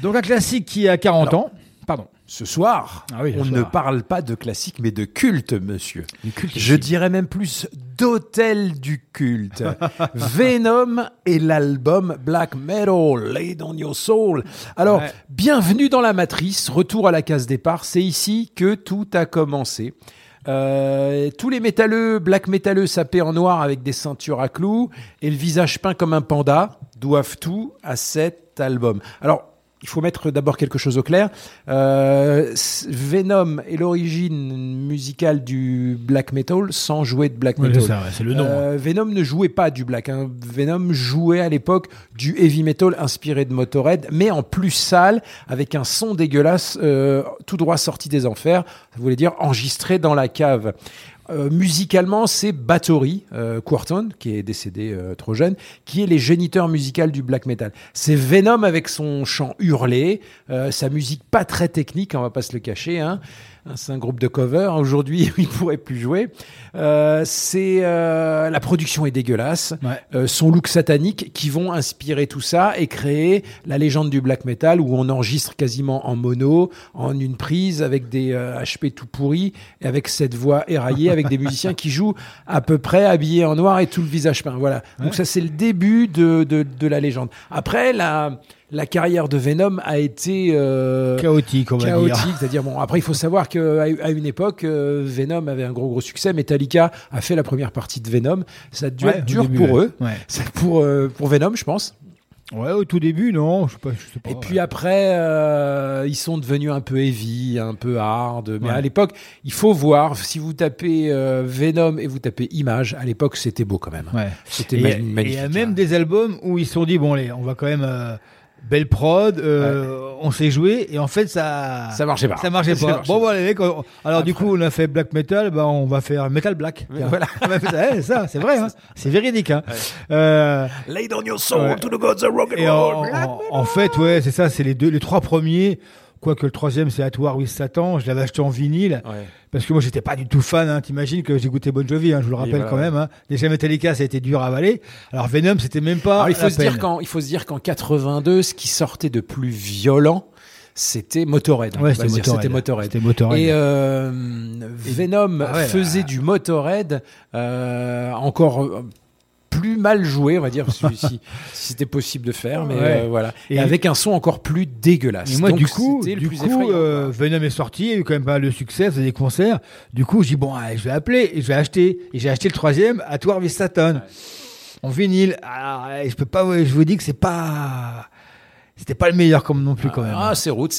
Donc un classique qui a 40 ans. Pardon. Ce soir, ne parle pas de classique, mais de culte, monsieur. Je dirais même plus d'hôtel du culte. Venom et l'album Black Metal, Laid on Your Soul. Alors, bienvenue dans la matrice, retour à la case départ. C'est ici que tout a commencé. Tous les métalleux, black métalleux sapés en noir avec des ceintures à clous et le visage peint comme un panda doivent tout à cet album. Alors, il faut mettre d'abord quelque chose au clair. Venom est l'origine musicale du black metal sans jouer de black metal. Oui, c'est ça, c'est le nom. Venom ne jouait pas du black. Hein. Venom jouait à l'époque du heavy metal inspiré de Motorhead, mais en plus sale, avec un son dégueulasse, tout droit sorti des enfers. Ça voulait dire enregistré dans la cave. Musicalement, c'est Bathory Quarton, qui est décédé trop jeune, qui est les géniteurs musicaux du black metal. C'est Venom avec son chant hurlé, sa musique pas très technique, on va pas se le cacher, hein. C'est un groupe de cover. Aujourd'hui, il pourrait plus jouer. La production est dégueulasse. Ouais. Son look satanique qui vont inspirer tout ça et créer la légende du black metal où on enregistre quasiment en mono, en une prise avec des HP tout pourris et avec cette voix éraillée, avec des musiciens qui jouent à peu près habillés en noir et tout le visage peint. Voilà. Ouais. Donc ça, c'est le début de la légende. Après, la carrière de Venom a été chaotique, on va dire. C'est-à-dire, bon, après, il faut savoir qu'à une époque, Venom avait un gros succès. Metallica a fait la première partie de Venom. Ça a dû être dur pour eux. Ouais. C'est pour Venom, je pense. Ouais, au tout début, non, je sais pas. Et puis après, ils sont devenus un peu heavy, un peu hard. Mais à l'époque, il faut voir, si vous tapez Venom et vous tapez Image, à l'époque, c'était beau quand même. Ouais. C'était magnifique. Il y a même des albums où ils se sont dit, bon, allez, on va quand même... belle prod, on s'est joué et en fait ça marchait pas. Bon voilà, les mecs, alors du coup on a fait black metal, bah on va faire metal black. Voilà, ça c'est vrai, hein. C'est véridique. Hein. Ouais. Lay down your soul to the gods of rock and roll. En fait ouais c'est ça, c'est les trois premiers. Quoique le troisième, c'est At War with Satan. Je l'avais acheté en vinyle. Ouais. Parce que moi, j'étais pas du tout fan, hein. T'imagines que j'ai goûté Bon Jovi, hein. Je vous le rappelle quand même, hein. Déjà Metallica, ça a été dur à avaler. Alors Venom, c'était même pas. Alors, il faut se dire qu'en 82, ce qui sortait de plus violent, c'était Motorhead. Ouais, c'était Motorhead. Et Venom faisait du Motorhead, encore plus mal joué, on va dire, si c'était possible de faire, mais voilà. Et avec un son encore plus dégueulasse. Et moi, donc, du coup, Venom est sorti, il y a eu quand même pas mal de succès, faisait des concerts. Du coup, j'ai dit, bon, allez, je vais appeler et je vais acheter. Et j'ai acheté le troisième, At War with Satan, en vinyle. Alors, je peux pas, je vous dis que c'était pas le meilleur comme non plus quand même. Ah, c'est Root.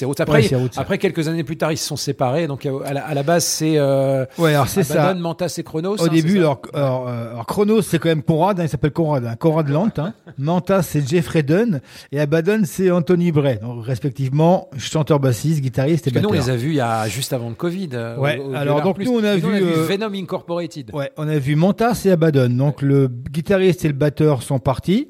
Après, quelques années plus tard, ils se sont séparés. Donc à la base, c'est Abaddon, Mantas et Chronos. Au début, alors Chronos, c'est quand même Conrad. Hein, il s'appelle Conrad, hein, Conrad Lant. Hein. Mantas, c'est Jeffrey Dunn et Abaddon, c'est Anthony Bray. Donc respectivement, chanteur, bassiste, guitariste et batteur. Nous, on les a vus juste avant le Covid. Ouais. Alors donc nous, on a vu Venom Incorporated. Ouais. On a vu Mantas et Abaddon. Donc le guitariste et le batteur sont partis.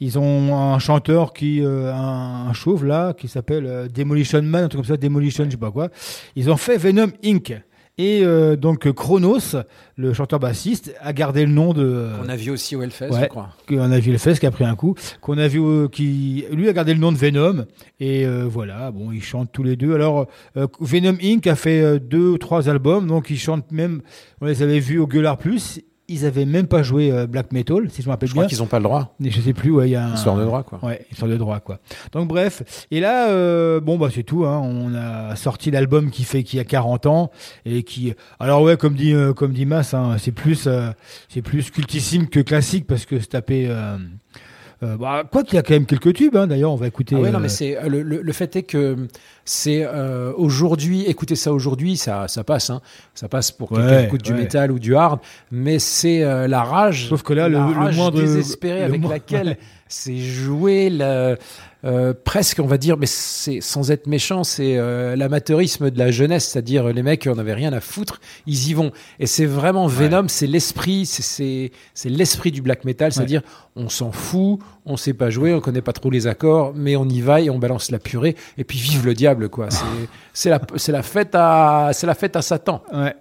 Ils ont un chanteur un chauve là, qui s'appelle Demolition Man, un truc comme ça, Demolition, je sais pas quoi. Ils ont fait Venom Inc. Et donc Chronos, le chanteur bassiste, a gardé le nom de. Qu'on a vu aussi au Hellfest, je crois. Qu'on a vu au Hellfest, qui a pris un coup. Qu'on a vu, qui lui a gardé le nom de Venom. Et voilà, bon, ils chantent tous les deux. Alors Venom Inc. a fait 2 ou 3 albums, donc ils chantent même. On les avait vus au Gueulard Plus. Ils avaient même pas joué black metal, si je me rappelle bien. Je crois qu'ils ont pas le droit. Je sais plus, il y a une histoire de droit, quoi. Ouais, histoire de droit, quoi. Donc bref, et là, c'est tout. Hein. On a sorti l'album qui a 40 ans et qui, alors comme dit Mas, hein, c'est plus cultissime que classique parce que se taper. Quoi qu'il y a quand même quelques tubes, hein, d'ailleurs on va écouter. Ah ouais, non, mais c'est le fait est que c'est aujourd'hui, écouter ça aujourd'hui, ça passe, hein, ça passe pour quelqu'un qui écoute du métal ou du hard, mais c'est la rage, sauf que là le moindre désespéré avec laquelle c'est joué presque, on va dire, mais c'est sans être méchant, c'est l'amateurisme de la jeunesse, c'est-à-dire les mecs en avaient rien à foutre, ils y vont. Et c'est vraiment Venom, c'est l'esprit, c'est l'esprit du black metal, c'est-à-dire on s'en fout, on sait pas jouer, on connaît pas trop les accords, mais on y va et on balance la purée. Et puis vive le diable, quoi. C'est la fête à Satan. Ouais.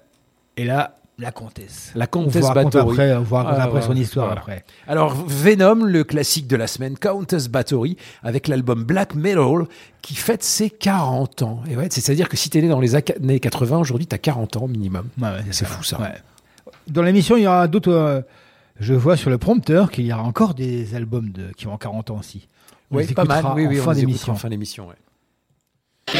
Et là. La comtesse Bathory. On voit après son histoire. Voilà. Après. Alors, Venom, le classique de la semaine, Countess Bathory, avec l'album Black Metal, qui fête ses 40 ans. Et ouais, c'est-à-dire que si t'es né dans les années 80, aujourd'hui, t'as 40 ans minimum. Ouais, c'est fou, ça. Ouais. Dans l'émission, il y aura d'autres... je vois sur le prompteur qu'il y aura encore des albums qui ont 40 ans aussi. On les écoutera pas mal. Oui, en fin d'émission. Ouais.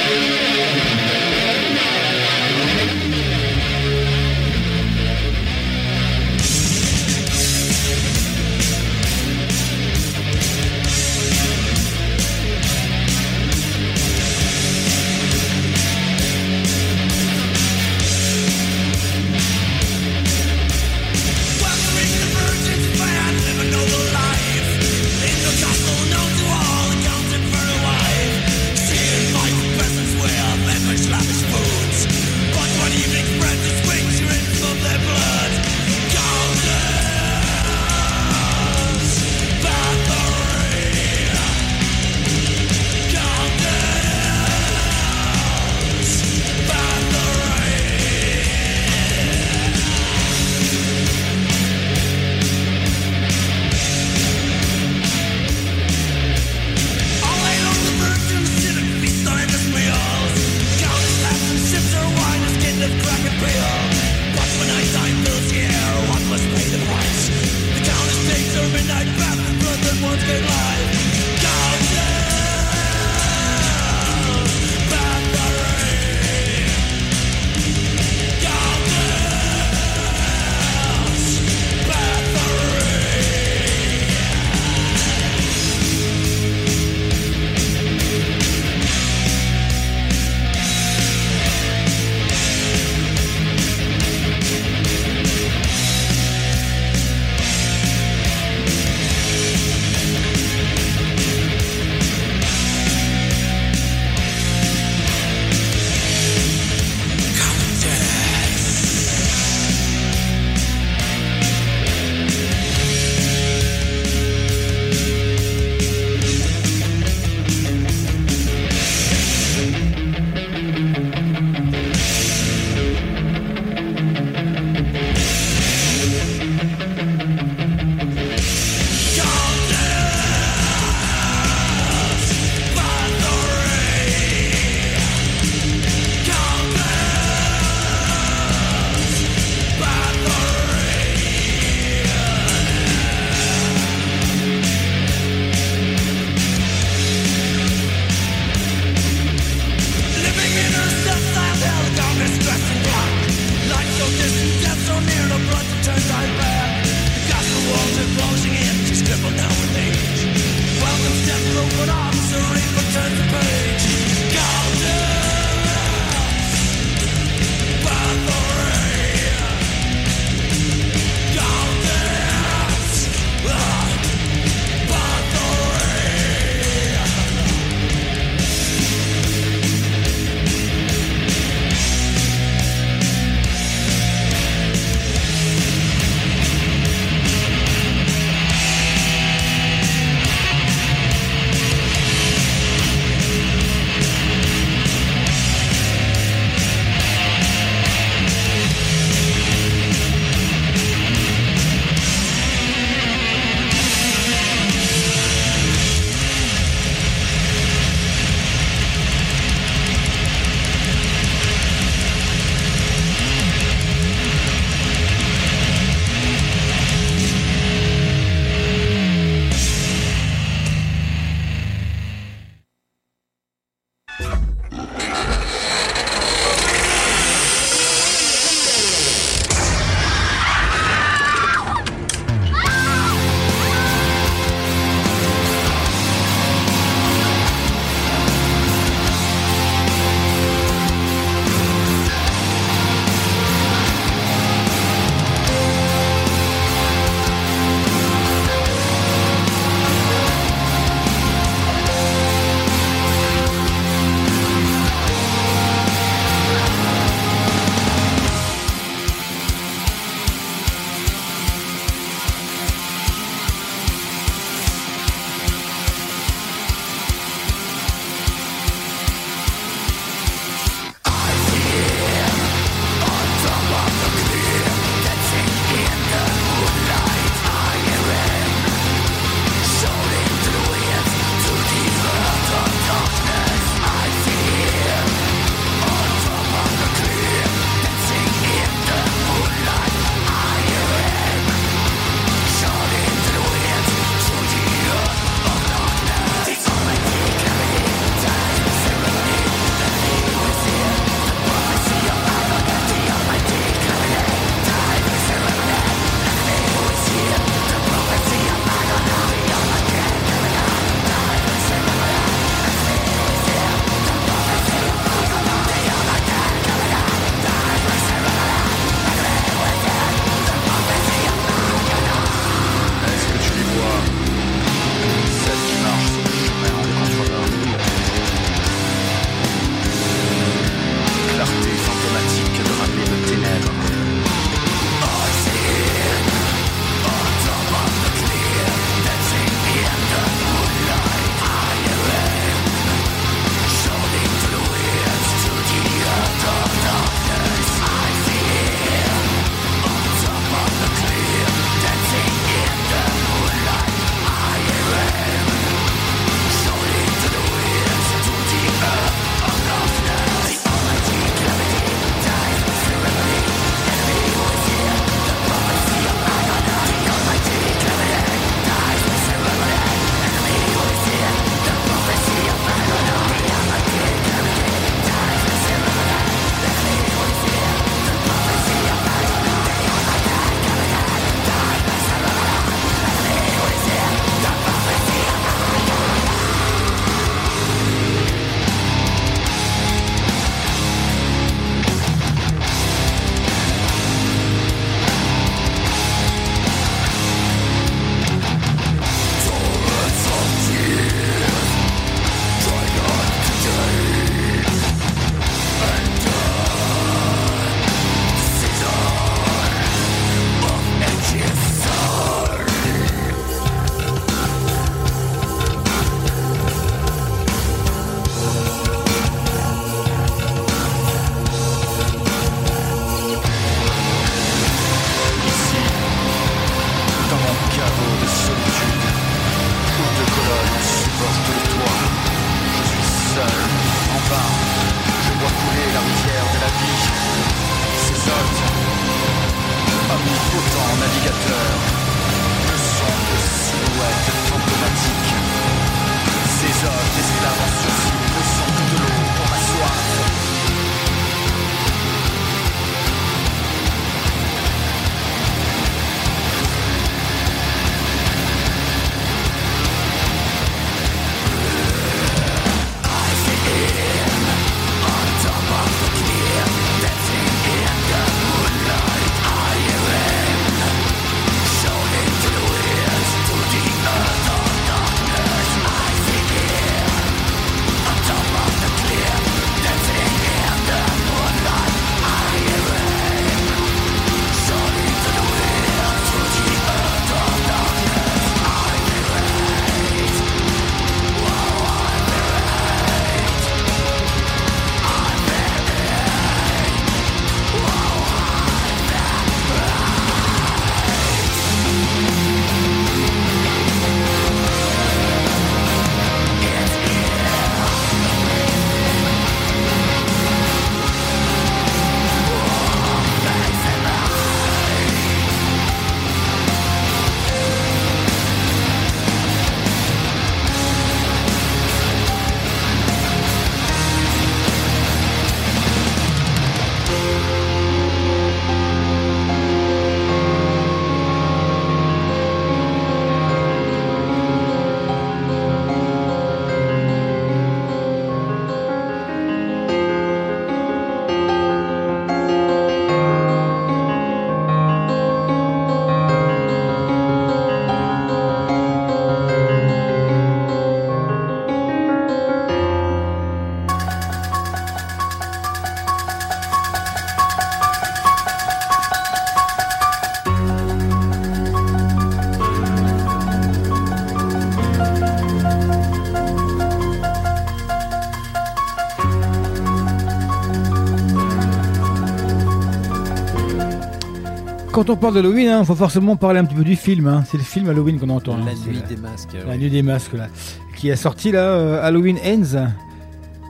quand on parle d'Halloween, faut forcément parler un petit peu du film. C'est le film Halloween qu'on entend. La nuit des masques. La nuit des masques, là. Qui est sorti, là, Halloween Ends.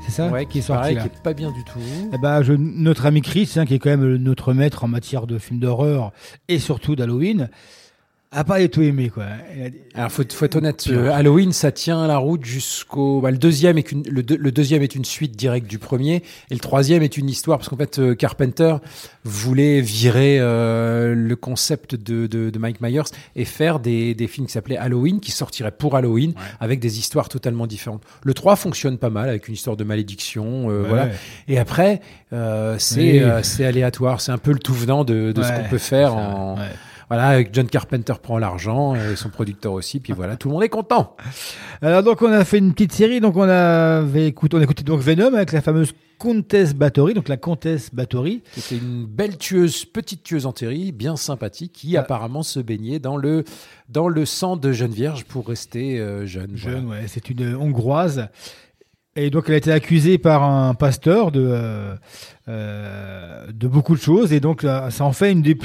C'est ça, ouais, qui est sorti, là. Qui est pas bien du tout. Eh ben, notre ami Chris, qui est quand même notre maître en matière de films d'horreur et surtout d'Halloween, a pas du tout aimé, quoi. Alors, faut être honnête. Halloween, ça tient la route jusqu'au. Bah, le deuxième est une suite directe du premier, et le troisième est une histoire, parce qu'en fait, Carpenter voulait virer le concept de Mike Myers et faire des films qui s'appelaient Halloween, qui sortiraient pour Halloween, avec des histoires totalement différentes. Le 3 fonctionne pas mal avec une histoire de malédiction, voilà. Ouais. Et après, c'est aléatoire, c'est un peu le tout venant de ce qu'on peut faire en. Ouais. Voilà, John Carpenter prend l'argent, son producteur aussi, puis voilà, tout le monde est content. Alors donc on a fait une petite série, donc on a écouté donc Venom avec la fameuse Countess Bathory, c'était une belle tueuse, petite tueuse enterrée, bien sympathique, qui apparemment se baignait dans le sang de jeune vierge pour rester jeune. C'est une Hongroise. Et donc elle a été accusée par un pasteur de beaucoup de choses, et donc ça en fait une des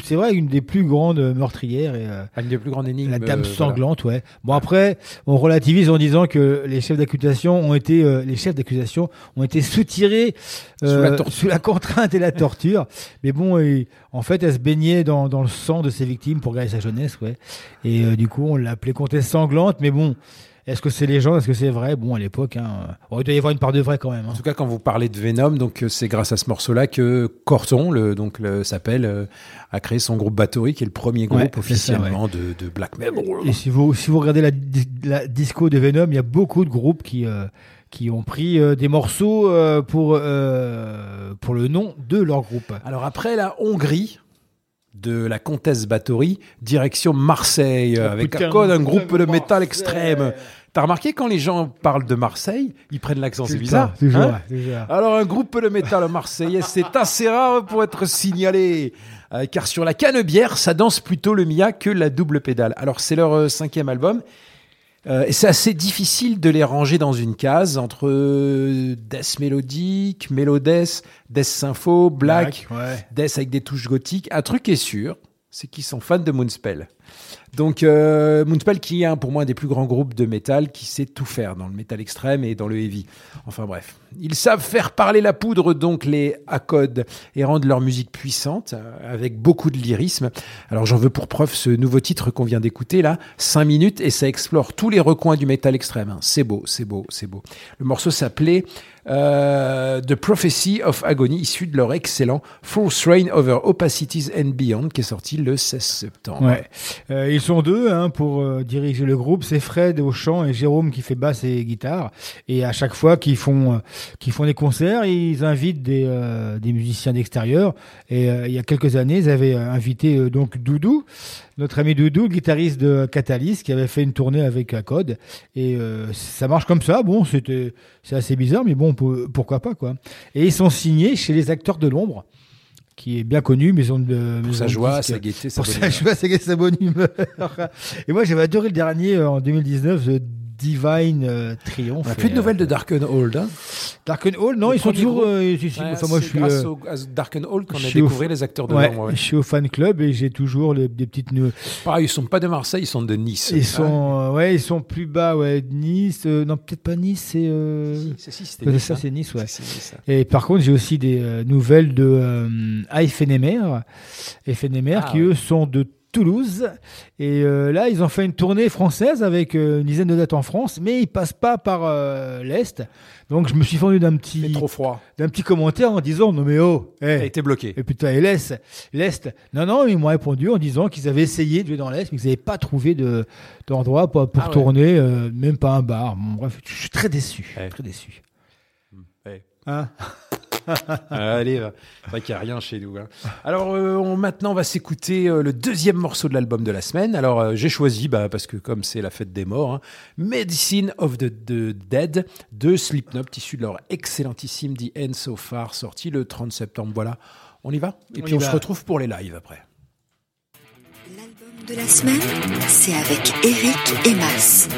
plus grandes meurtrières et une des plus grandes énigmes, la dame sanglante, voilà. Bon, après on relativise en disant que les chefs d'accusation ont été soutirés sous la contrainte et la torture. Mais bon, en fait elle se baignait dans le sang de ses victimes pour garder sa jeunesse, et du coup on l'appelait comtesse sanglante. Mais bon, est-ce que c'est légende? Est-ce que c'est vrai? Bon, à l'époque, il doit y avoir une part de vrai quand même. En tout cas, quand vous parlez de Venom, donc c'est grâce à ce morceau-là que Corton, a créé son groupe Bathory, qui est le premier groupe officiellement de black metal. Et si vous regardez la disco de Venom, il y a beaucoup de groupes qui ont pris des morceaux pour le nom de leur groupe. Alors après la Hongrie, de la comtesse Bathory, direction Marseille, avec un groupe de métal extrême. T'as remarqué, quand les gens parlent de Marseille, ils prennent l'accent, c'est bizarre. Toujours. Alors un groupe de métal marseillais, c'est assez rare pour être signalé, car sur la Canebière, ça danse plutôt le Mia que la double pédale. Alors c'est leur 5e album. Et c'est assez difficile de les ranger dans une case entre death mélodique, mélodesse, death sympho, black, death avec des touches gothiques. Un truc est sûr, c'est qu'ils sont fans de Moonspell. Donc Moonspell, qui est pour moi un des plus grands groupes de métal, qui sait tout faire dans le métal extrême et dans le heavy. Enfin bref, ils savent faire parler la poudre, donc les accodes, et rendre leur musique puissante avec beaucoup de lyrisme. Alors j'en veux pour preuve ce nouveau titre qu'on vient d'écouter là, 5 minutes, et ça explore tous les recoins du métal extrême. C'est beau, c'est beau, c'est beau. Le morceau s'appelait The Prophecy of Agony, issu de leur excellent Full Reign Over Opacities and Beyond, qui est sorti le 16 septembre. Ils sont deux pour diriger le groupe. C'est Fred au chant et Jérôme qui fait basse et guitare. Et à chaque fois qu'ils font des concerts, ils invitent des musiciens d'extérieur. Et il y a quelques années, ils avaient invité donc Doudou, notre ami Doudou, guitariste de Catalyst, qui avait fait une tournée avec Acode. Et ça marche comme ça. Bon, c'est assez bizarre, mais bon, pourquoi pas, quoi. Et ils sont signés chez les Acteurs de l'Ombre, qui est bien connu, maison de pour sa joie, sa gaieté, sa bonne humeur. Et moi, j'avais adoré le dernier en 2019, The Divine Triumph. On n'a plus de nouvelles de Darkenhold. Darkenhold, non, ils sont toujours. C'est grâce à Darkenhold qu'on a découvert les Acteurs de l'Ombre. Je suis au fan club et j'ai toujours des petites. Pareil, ils sont pas de Marseille, ils sont de Nice. Ils sont plus bas, de Nice. Non, peut-être pas Nice, c'est. C'est Nice, Et par contre, j'ai aussi des nouvelles de Éphémère, qui eux sont de Toulouse, et là ils ont fait une tournée française avec une dizaine de dates en France, mais ils passent pas par l'Est. Donc je me suis fendu d'un petit commentaire en disant non mais t'as été bloqué. Et putain, et l'Est. Non, ils m'ont répondu en disant qu'ils avaient essayé de jouer dans l'Est, mais qu'ils n'avaient pas trouvé d'endroit pour tourner, même pas un bar. Bon, bref, je suis très déçu. Ouais. Très déçu. Ouais. Hein? Allez, c'est vrai qu'il n'y a rien chez nous. Alors maintenant on va s'écouter le deuxième morceau de l'album de la semaine. Alors j'ai choisi, parce que comme c'est la fête des morts, Medicine of the Dead de Slipknot, issu de leur excellentissime The End So Far, sorti le 30 septembre. Voilà, on y va. Et puis on se retrouve pour les lives après. L'album de la semaine, c'est avec Eric Emas.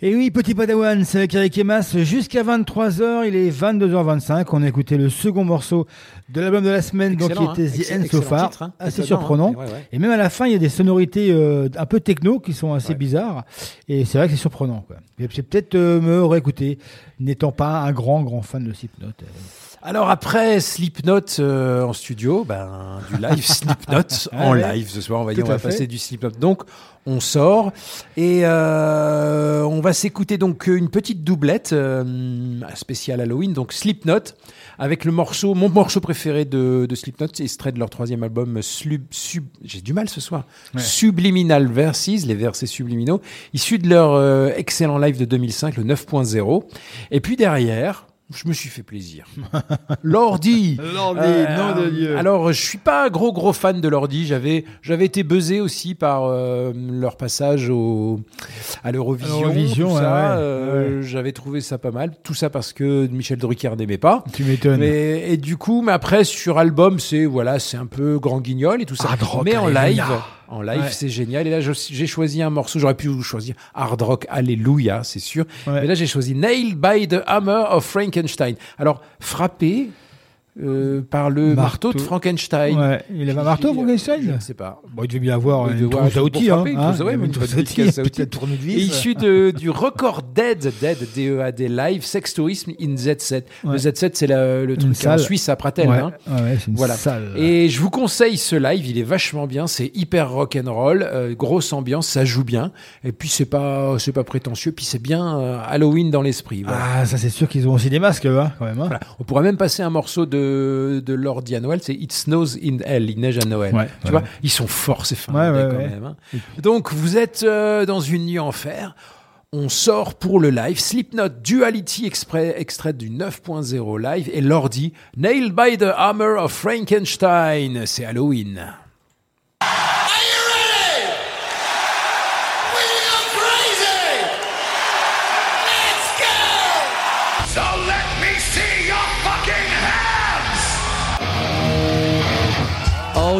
Et oui, petit Padawan, c'est Eric Emas jusqu'à 23h, il est 22h25, on a écouté le second morceau de l'album de la semaine, excellent, donc qui était The End So Far, titre, hein, assez surprenant, hein, ouais, ouais. Et même à la fin il y a des sonorités un peu techno qui sont assez bizarres, et c'est vrai que c'est surprenant, quoi. J'ai peut-être me réécouté, n'étant pas un grand fan de Slipknot. Alors après Slipknot en studio, ben du live Slipknot en live ce soir, on va passer du Slipknot. Donc on sort et on va s'écouter donc une petite doublette spéciale Halloween, donc Slipknot avec le morceau, mon morceau préféré de Slipknot, extrait de leur troisième album Subliminal Verses, les versets subliminaux, issus de leur excellent live de 2005, le 9.0. Et puis derrière, je me suis fait plaisir. Lordi, nom de Dieu. Alors, je suis pas gros fan de Lordi. J'avais été buzzé aussi par leur passage à l'Eurovision. J'avais trouvé ça pas mal. Tout ça parce que Michel Drucker n'aimait pas. Tu m'étonnes. Mais, et du coup, mais après sur album, c'est un peu grand guignol et tout ça. Mais en live. En live, c'est génial. Et là, j'ai choisi un morceau. J'aurais pu choisir Hard Rock, Alléluia, c'est sûr. Ouais. Mais là, j'ai choisi Nailed by the Hammer of Frankenstein. Alors, frappé par le marteau de Frankenstein. Ouais. Il avait un marteau, Frankenstein ? Je ne sais pas. Bon, il devait bien avoir une trousse à outils. Une trousse à outils, peut-être tournevis. Et issu du record Dead, D-E-A-D, live, Sex Tourism in Z7. Ouais. Le Z7, c'est le truc en Suisse, à Prattel. Ouais. Hein. Ouais, c'est une salle. Et je vous conseille ce live, il est vachement bien, c'est hyper rock'n'roll, grosse ambiance, ça joue bien. Et puis, c'est pas prétentieux, puis c'est bien Halloween dans l'esprit. Voilà. Ah, ça, c'est sûr qu'ils ont aussi des masques, hein, quand même. Hein. Voilà. On pourrait même passer un morceau de Lordi à Noël, c'est It Snows in Hell, il neige à Noël. Ouais, tu vois, ils sont forts, ces fins de même. Hein. Donc, vous êtes dans une nuit en fer. On sort pour le live. Slipknot, Duality, extrait du 9.0 live. Et Lordi, Nailed by the Hammer of Frankenstein. C'est Halloween.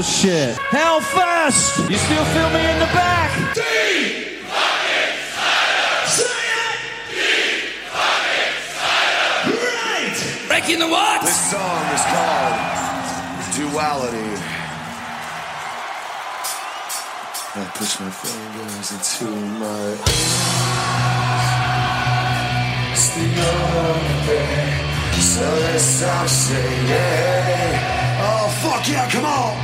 Oh shit. Hell fast! You still feel me in the back? D-Fucking-Snyder! Say it! D-Fucking-Snyder! Right! Breaking the what? This song is called Duality. I push my fingers into my eyes. It's the only so let's stop saying oh, fuck yeah, come on!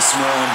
Yes, man.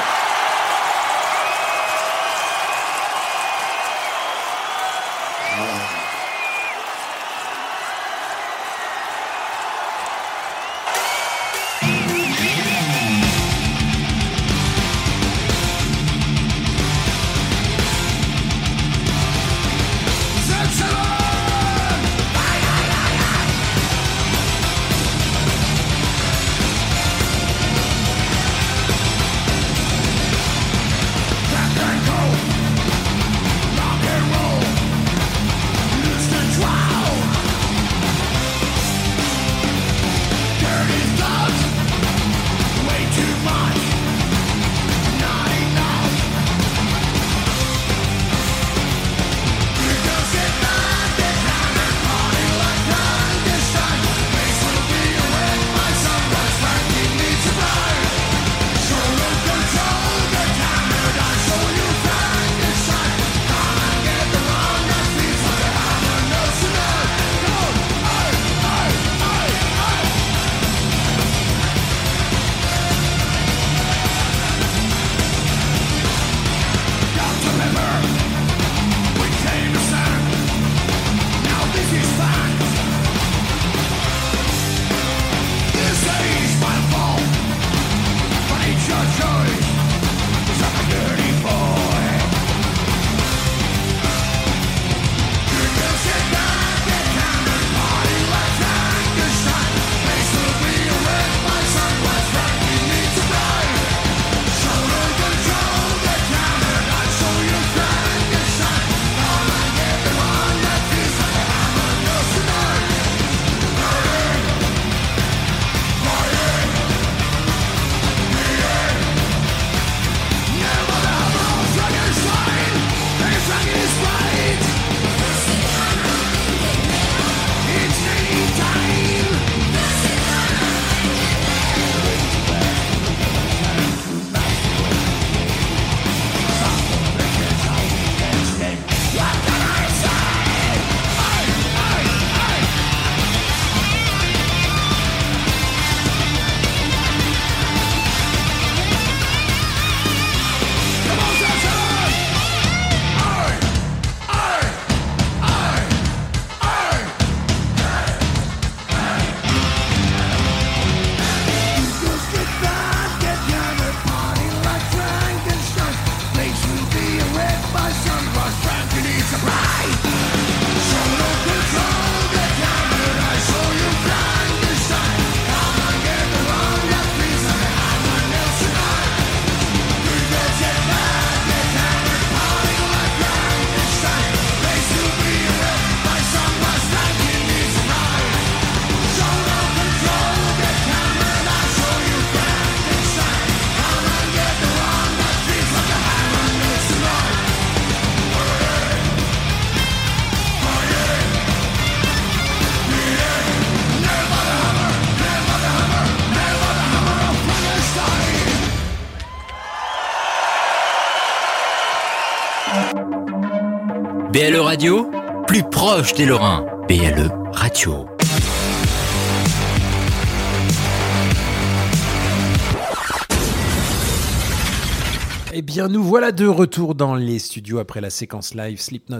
BLE Radio, plus proche des Lorrains. BLE Radio. Eh bien, nous voilà de retour dans les studios après la séquence live Slipknot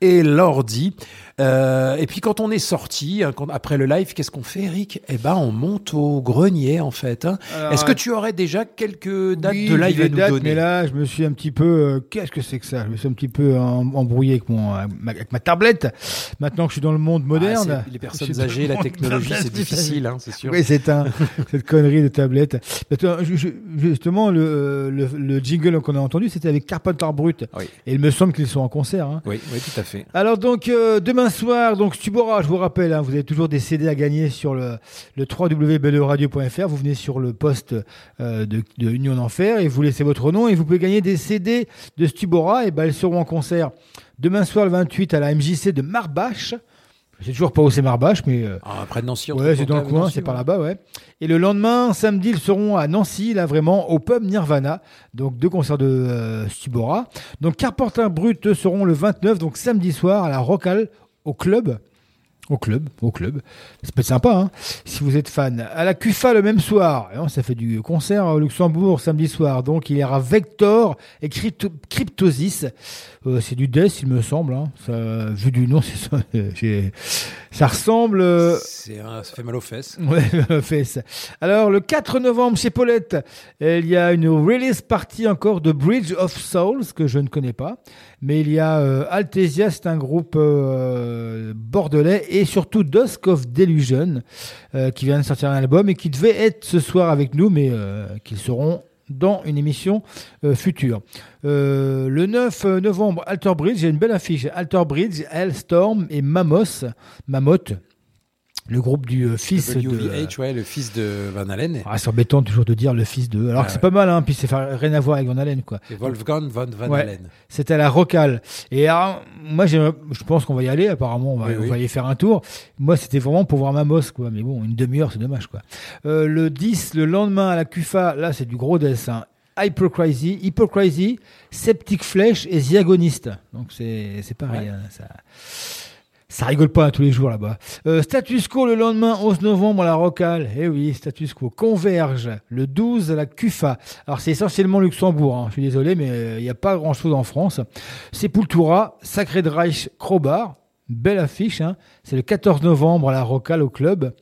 et Lordi. Et puis, quand on est sorti, hein, après le live, qu'est-ce qu'on fait, Eric ? Eh ben, on monte au grenier, en fait. Hein. Alors, est-ce que tu aurais déjà quelques dates de live à nous donner ? Mais là, je me suis un petit peu... qu'est-ce que c'est que ça ? Je me suis un petit peu embrouillé avec ma tablette. Maintenant que je suis dans le monde moderne... les personnes âgées, la technologie, c'est difficile, hein, c'est sûr. Oui, c'est cette connerie de tablette. Justement, le jingle qu'on a entendu, c'était avec Carpenter Brut. Oui. Et il me semble qu'ils sont en concert. Hein. Oui, oui, tout à fait. Alors donc, demain soir, donc StuBorA, je vous rappelle, hein, vous avez toujours des CD à gagner sur le www.bleradio.fr. Vous venez sur le poste de Union d'Enfer et vous laissez votre nom et vous pouvez gagner des CD de StuBorA. Et ben, elles seront en concert demain soir le 28 à la MJC de Marbache. Je sais toujours pas où c'est Marbache, mais... après Nancy. Ouais, c'est dans le coin, Nancy, c'est par là-bas, ouais. Et le lendemain, samedi, ils seront à Nancy, là vraiment, au pub Nirvana. Donc, 2 concerts de StuBorA. Donc, Carpenter Brut seront le 29, donc samedi soir, à la Rocale, au club. Au club. Ça peut être sympa, hein, si vous êtes fan. À la CUFA le même soir. Ça fait du concert au Luxembourg samedi soir. Donc, il y aura Vector et Cryptosis. C'est du death, il me semble. Ça, vu du nom, c'est ça. Ça ressemble. Ça fait mal aux fesses. Ouais, aux fesses. Alors, le 4 novembre, chez Paulette, il y a une release party encore de Bridge of Souls, que je ne connais pas. Mais il y a Althesia, c'est un groupe bordelais. Et surtout Dusk of Delusion qui vient de sortir un album et qui devait être ce soir avec nous, mais qu'ils seront dans une émission future. Le 9 novembre, Alter Bridge, j'ai une belle affiche. Alter Bridge, Hellstorm et Mammoth. Le groupe du fils WVH, le fils de Van Halen. C'est embêtant toujours de dire le fils de... Alors que c'est pas mal, puis c'est rien à voir avec Van Halen, quoi. Et Wolfgang von Van Halen. C'était à la Rocale. Et moi, je pense qu'on va y aller, apparemment. On va y faire un tour. Moi, c'était vraiment pour voir Mamos, quoi. Mais bon, une demi-heure, c'est dommage, quoi. Le 10, le lendemain, à la CUFA, là, c'est du gros dessin. Hypocrisy, Septic Flesh et The Agonist. Donc, c'est pareil, Ça rigole pas tous les jours là-bas. Status Quo le lendemain, 11 novembre à la Rocale. Status Quo. Converge le 12 à la CUFA. Alors c'est essentiellement Luxembourg, je suis désolé, mais il n'y a pas grand-chose en France. Sepultura, Sacred Reich, Crowbar. Belle affiche, C'est le 14 novembre à la Rocale au club.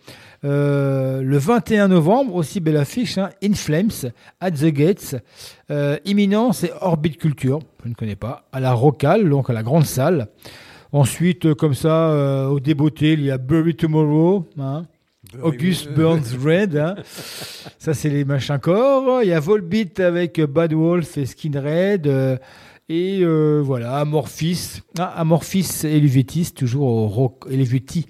Le 21 novembre, aussi belle affiche, In Flames, At the Gates, Imminence et Orbit Culture, je ne connais pas, à la Rocale, donc à la grande salle. Ensuite, comme ça, au débeauté, il y a Bury Tomorrow, August Burns Red, ça c'est les machins corps. Il y a Volbeat avec Bad Wolf et Skinhead, et voilà, Amorphis et Helvetis, toujours au Rock Helvetis,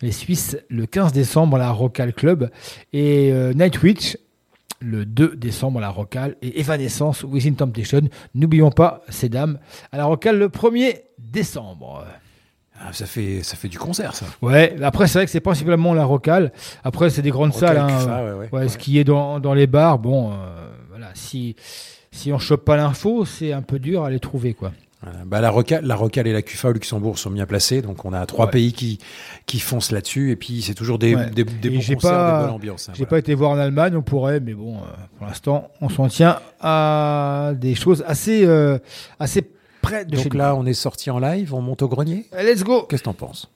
les Suisses, le 15 décembre à la Rocale Club, et Nightwish, le 2 décembre à la Rocale, et Evanescence, Within Temptation. N'oublions pas ces dames à la Rocale le 1er décembre. Ça fait du concert, ça. Ouais, après, c'est vrai que c'est principalement la Rocale. Après, c'est des grandes Rocale, salles. Ce qui est dans les bars, si on chope pas l'info, c'est un peu dur à les trouver, quoi. La Rocale et la CUFA au Luxembourg sont bien placés, donc on a 3 pays qui foncent là-dessus, et puis c'est toujours des bons concerts, des bonnes ambiances. J'ai pas été voir en Allemagne, on pourrait, mais bon, pour l'instant, on s'en tient à des choses assez près de chez nous. Donc là, on est sorti en live, on monte au grenier. Let's go. Qu'est-ce que t'en penses?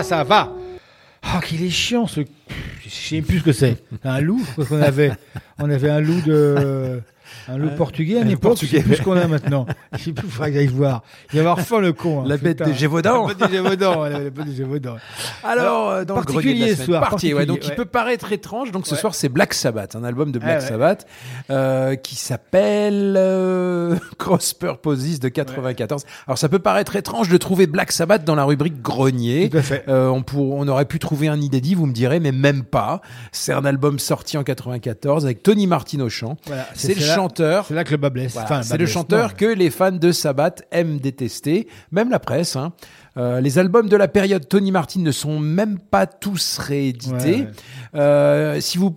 Ça va. Oh, qu'il est chiant ce... Je sais plus ce que c'est. Un loup, parce qu'on avait. On avait un loup portugais à l'époque. Je sais plus ce qu'on a maintenant. Je sais plus, il faudra que j'aille voir. Il va avoir faim le con. La bête des Gévaudan. Alors, dans le grenier de la semaine, il peut paraître étrange. Donc ce soir, c'est Black Sabbath, un album de Black Sabbath qui s'appelle Cross Purposes de 94. Alors ça peut paraître étrange de trouver Black Sabbath dans la rubrique grenier. Tout à fait. On aurait pu trouver un Idédi, vous me direz, mais même pas. C'est un album sorti en 94 avec Tony Martin au chant. C'est le chanteur. C'est là que le bas blesse. Que les fans de Sabbath aiment détester, même la presse. Les albums de la période Tony Martin ne sont même pas tous réédités. Si vous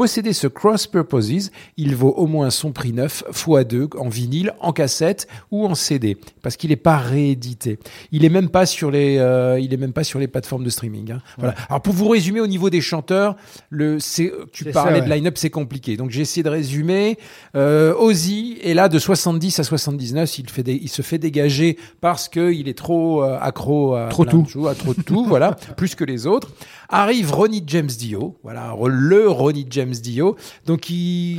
possédez ce Cross Purposes, il vaut au moins son prix neuf x2 en vinyle, en cassette ou en CD, parce qu'il n'est pas réédité. Il n'est même pas sur les plateformes de streaming. Voilà. Alors pour vous résumer au niveau des chanteurs, de line-up, c'est compliqué. Donc j'ai essayé de résumer. Ozzy est là de 70 à 79, il se fait dégager parce que il est trop accro à trop de tout, voilà, plus que les autres. Arrive Ronnie James Dio, voilà, le Ronnie James Dio, donc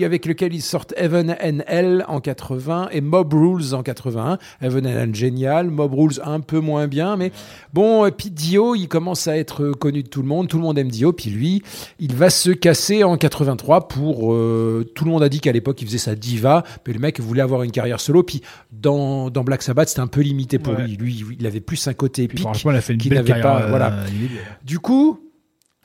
avec lequel ils sortent Heaven and Hell en 80 et Mob Rules en 81. Heaven and Hell génial, Mob Rules un peu moins bien, mais bon, et puis Dio, il commence à être connu de tout le monde aime Dio, puis lui, il va se casser en 83 pour tout le monde a dit qu'à l'époque il faisait sa diva, mais le mec voulait avoir une carrière solo, puis dans Black Sabbath c'était un peu limité pour lui, il avait plus un côté épique qu'il n'avait pas, voilà. Du coup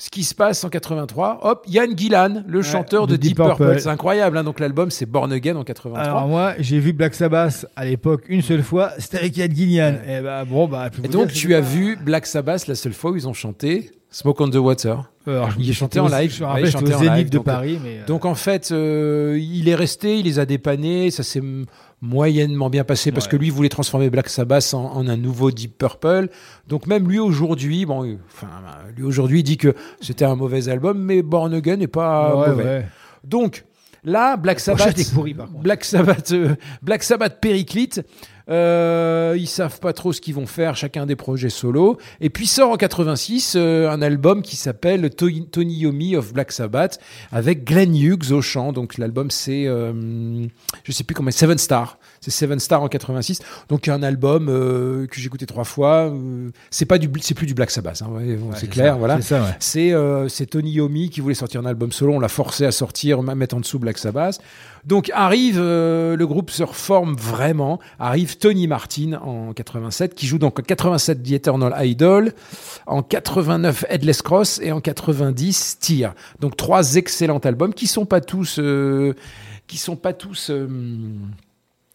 ce qui se passe en 83, hop, Ian Gillan, le chanteur de Deep Purple. C'est incroyable, hein. Donc l'album, c'est Born Again en 83. Alors moi, j'ai vu Black Sabbath à l'époque une seule fois, c'était avec Ian Gillan. Et bah, bon, bah, et donc, tu as vu Black Sabbath la seule fois où ils ont chanté Smoke on the Water. Il est chanté en live. Ouais, il chantait au Zénith de Paris. Mais donc en fait, il est resté, il les a dépannés, ça s'est moyennement bien passé parce que lui voulait transformer Black Sabbath en un nouveau Deep Purple. Donc même lui aujourd'hui, il dit que c'était un mauvais album, mais Born Again n'est pas mauvais. Ouais. Donc là, Black Sabbath périclite. Ils savent pas trop ce qu'ils vont faire, chacun des projets solo. Et puis sort en 86 un album qui s'appelle Tony Iommi of Black Sabbath avec Glenn Hughes au chant. Donc l'album c'est, je sais plus comment, Seven Star. C'est Seven Star en 86. Donc un album que j'ai écouté 3 fois. C'est plus du Black Sabbath. Hein, c'est clair, ça, voilà. C'est, ça, ouais. C'est Tony Iommi qui voulait sortir un album solo. On l'a forcé à sortir, mettre en dessous Black Sabbath. Donc arrive, le groupe se reforme vraiment. Arrive Tony Martin en 87, qui joue donc en 87 The Eternal Idol, en 89 Headless Cross et en 90 Tear. Donc 3 excellents albums qui sont pas tous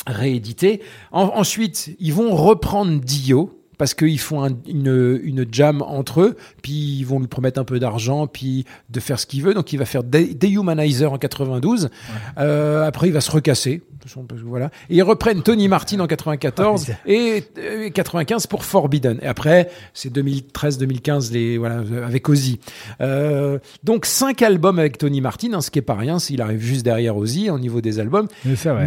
réédités. Ensuite, ils vont reprendre Dio. Parce qu'ils font une jam entre eux, puis ils vont lui promettre un peu d'argent, puis de faire ce qu'il veut. Donc il va faire Dehumanizer en 92. Ouais. Après, il va se recasser. Voilà. Et ils reprennent Tony Martin en 94 et 95 pour Forbidden. Et après, c'est 2013-2015 avec Ozzy. Donc 5 albums avec Tony Martin, hein, ce qui est pas rien. S'il arrive juste derrière Ozzy au niveau des albums.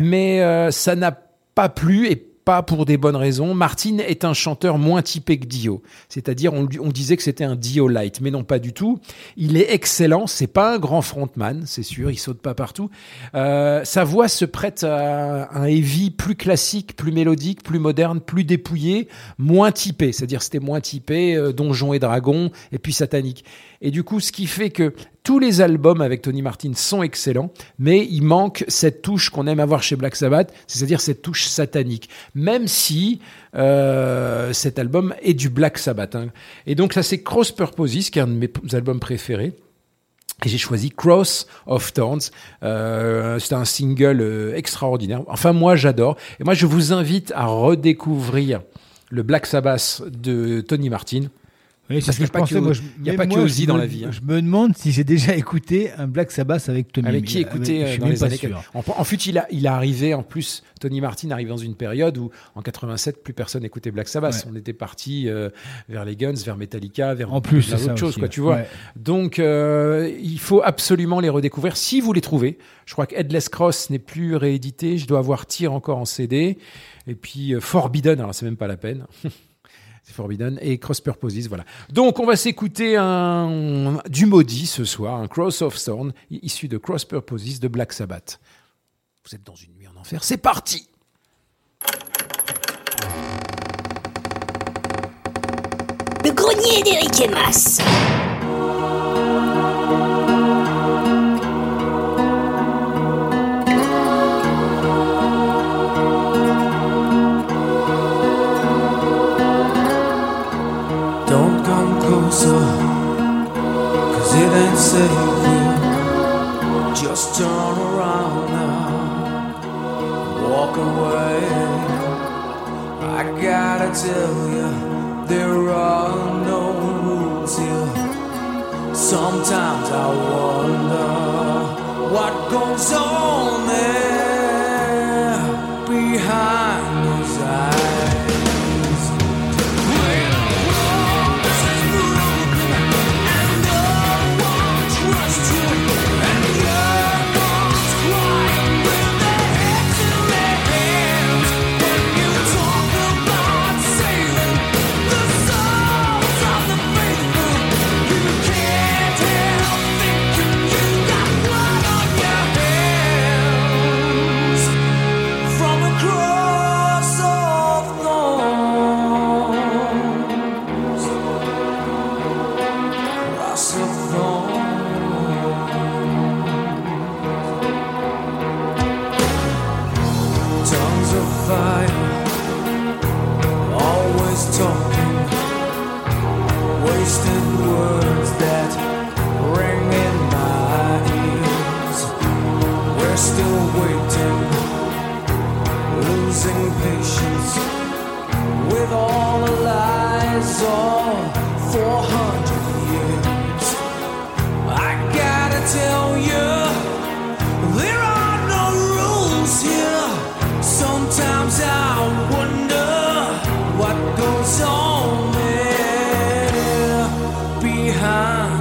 Mais ça n'a pas plu et pas pour des bonnes raisons. Martin est un chanteur moins typé que Dio. C'est-à-dire, on disait que c'était un Dio light, mais non, pas du tout. Il est excellent. C'est pas un grand frontman, c'est sûr. Il saute pas partout. Sa voix se prête à un heavy plus classique, plus mélodique, plus moderne, plus dépouillé, moins typé. C'est-à-dire, c'était moins typé, Donjons et Dragons, et puis satanique. Et du coup, ce qui fait que tous les albums avec Tony Martin sont excellents, mais il manque cette touche qu'on aime avoir chez Black Sabbath, c'est-à-dire cette touche satanique, même si cet album est du Black Sabbath. Hein. Et donc là, c'est Cross Purposes, qui est un de mes albums préférés. Et j'ai choisi Cross of Thorns. C'est un single extraordinaire. Enfin, moi, j'adore. Et moi, je vous invite à redécouvrir le Black Sabbath de Tony Martin. Oui, parce que il n'y a pas que Ozzy dans la vie. Hein. Je me demande si j'ai déjà écouté un Black Sabbath avec Tony. Avec qui écouter dans les années 80. En fait, il est arrivé, en plus, Tony Martin arrive dans une période où, en 87, plus personne n'écoutait Black Sabbath. Ouais. On était parti vers les Guns, vers Metallica, vers autre chose, quoi, tu vois. Ouais. Donc, il faut absolument les redécouvrir si vous les trouvez. Je crois que Headless Cross n'est plus réédité. Je dois avoir Tear encore en CD. Et puis, Forbidden, alors c'est même pas la peine. C'est Forbidden et Cross Purposes, voilà. Donc, on va s'écouter du maudit ce soir, un Cross of Thorn, issu de Cross Purposes de Black Sabbath. Vous êtes dans une nuit en enfer, c'est parti! Le grenier d'Éric et Mas. Cause it ain't safe here. Just turn around now, walk away. I gotta tell ya, there are no rules here. Sometimes I wonder what goes on there behind those eyes. Talking, wasting words that We're still waiting, losing patience with all the lies of 400 years. I gotta tell you, there are no rules here. Sometimes I wonder what goes on there behind.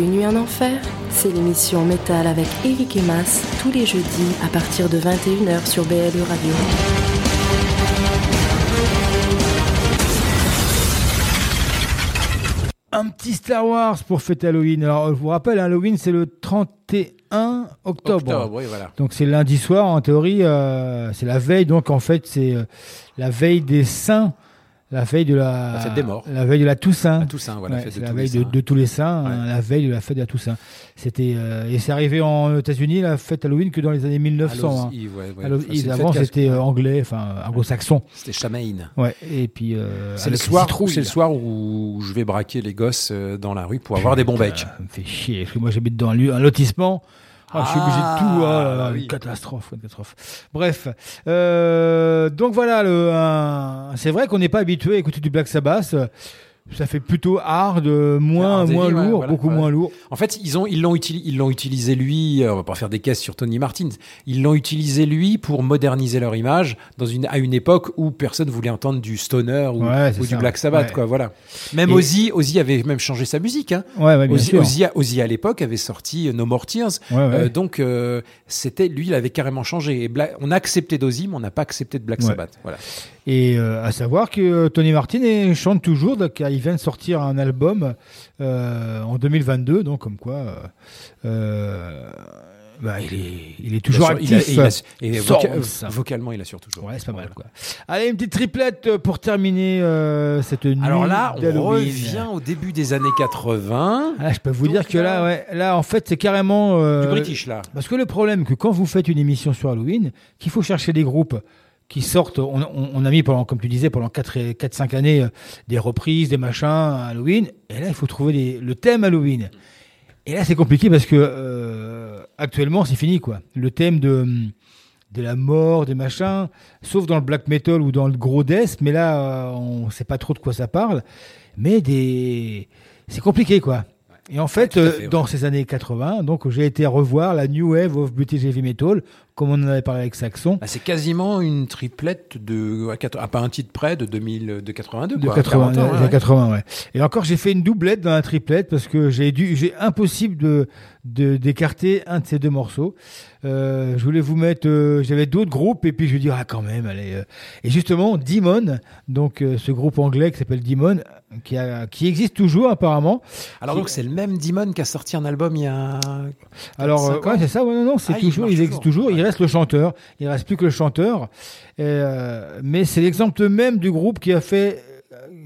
Une nuit en enfer, c'est l'émission métal avec Eric et Mas tous les jeudis à partir de 21h sur BLE Radio. Un petit Star Wars pour fêter Halloween. Alors, je vous rappelle, Halloween, c'est le 31 octobre, oui, voilà. Donc c'est lundi soir, en théorie, c'est la veille. Donc en fait, c'est la veille des saints. La veille de la fête des morts. La veille de la Toussaint. La Toussaint, voilà. Ouais, c'est la veille de tous les saints, ouais. La veille de la fête de la Toussaint. C'était, et c'est arrivé en États-Unis, la fête Halloween, que dans les années 1900. Halloween, avant, c'était anglais, enfin, anglo-saxon. C'était Chamaïne. Ouais. Et puis, c'est le soir, c'est le soir où je vais braquer les gosses dans la rue pour avoir des bons becs. Ça me fait chier. Moi, j'habite dans un lotissement. Ah, je suis obligé de tout, oui. Une catastrophe. Bref, donc voilà, c'est vrai qu'on n'est pas habitué à écouter du Black Sabbath. Ça fait plutôt hard, moins lourd, ouais, voilà, beaucoup moins lourd. En fait, ils l'ont utilisé lui. On va pas faire des caisses sur Tony Martin. Ils l'ont utilisé lui pour moderniser leur image à une époque où personne voulait entendre du stoner ou du Black Sabbath, ouais. Quoi. Voilà. Même Ozzy avait même changé sa musique. Hein. Ouais, Ozzy à l'époque avait sorti No More Tears. Ouais. Donc c'était lui, il avait carrément changé. Et on a accepté d'Ozzy, mais on n'a pas accepté de Black Sabbath. Ouais. Voilà. Et à savoir que Tony Martin chante toujours, car il vient de sortir un album en 2022, donc comme quoi il est toujours actif. Vocalement, il assure toujours. Ouais, c'est pas mal. Quoi. Allez, une petite triplette pour terminer cette nuit. Alors là, on revient au début des années 80. Ah, je peux vous dire que là, en fait, c'est carrément du British là. Parce que le problème, que quand vous faites une émission sur Halloween, qu'il faut chercher des groupes qui sortent, on a mis comme tu disais, pendant 4-5 années, des reprises, des machins, Halloween. Et là, il faut trouver le thème Halloween. Et là, c'est compliqué parce que actuellement, c'est fini, quoi. Le thème de la mort, des machins, sauf dans le black metal ou dans le gros death. Mais là, on sait pas trop de quoi ça parle. Mais c'est compliqué, quoi. Et en fait, dans ces années 80, donc j'ai été revoir la New Wave of British Heavy Metal, comme on en avait parlé avec Saxon. Ah, c'est quasiment une triplette de, à pas un titre près, de 2000, de 82, quoi. De 80, 40 ans, ouais, ouais. 80, ouais. Et encore, j'ai fait une doublette dans la triplette parce que j'ai impossible d'écarter un de ces deux morceaux. Je voulais vous mettre, j'avais d'autres groupes et puis je me dis, ah, quand même, allez. Et justement, Demon, donc, ce groupe anglais qui s'appelle Demon, qui existe toujours apparemment. Alors donc c'est le même Demon qui a sorti un album il y a. Alors ouais, c'est ça, ouais, non, c'est toujours, il existe toujours, il reste le chanteur, il reste plus que le chanteur. Et, mais c'est l'exemple même du groupe qui a fait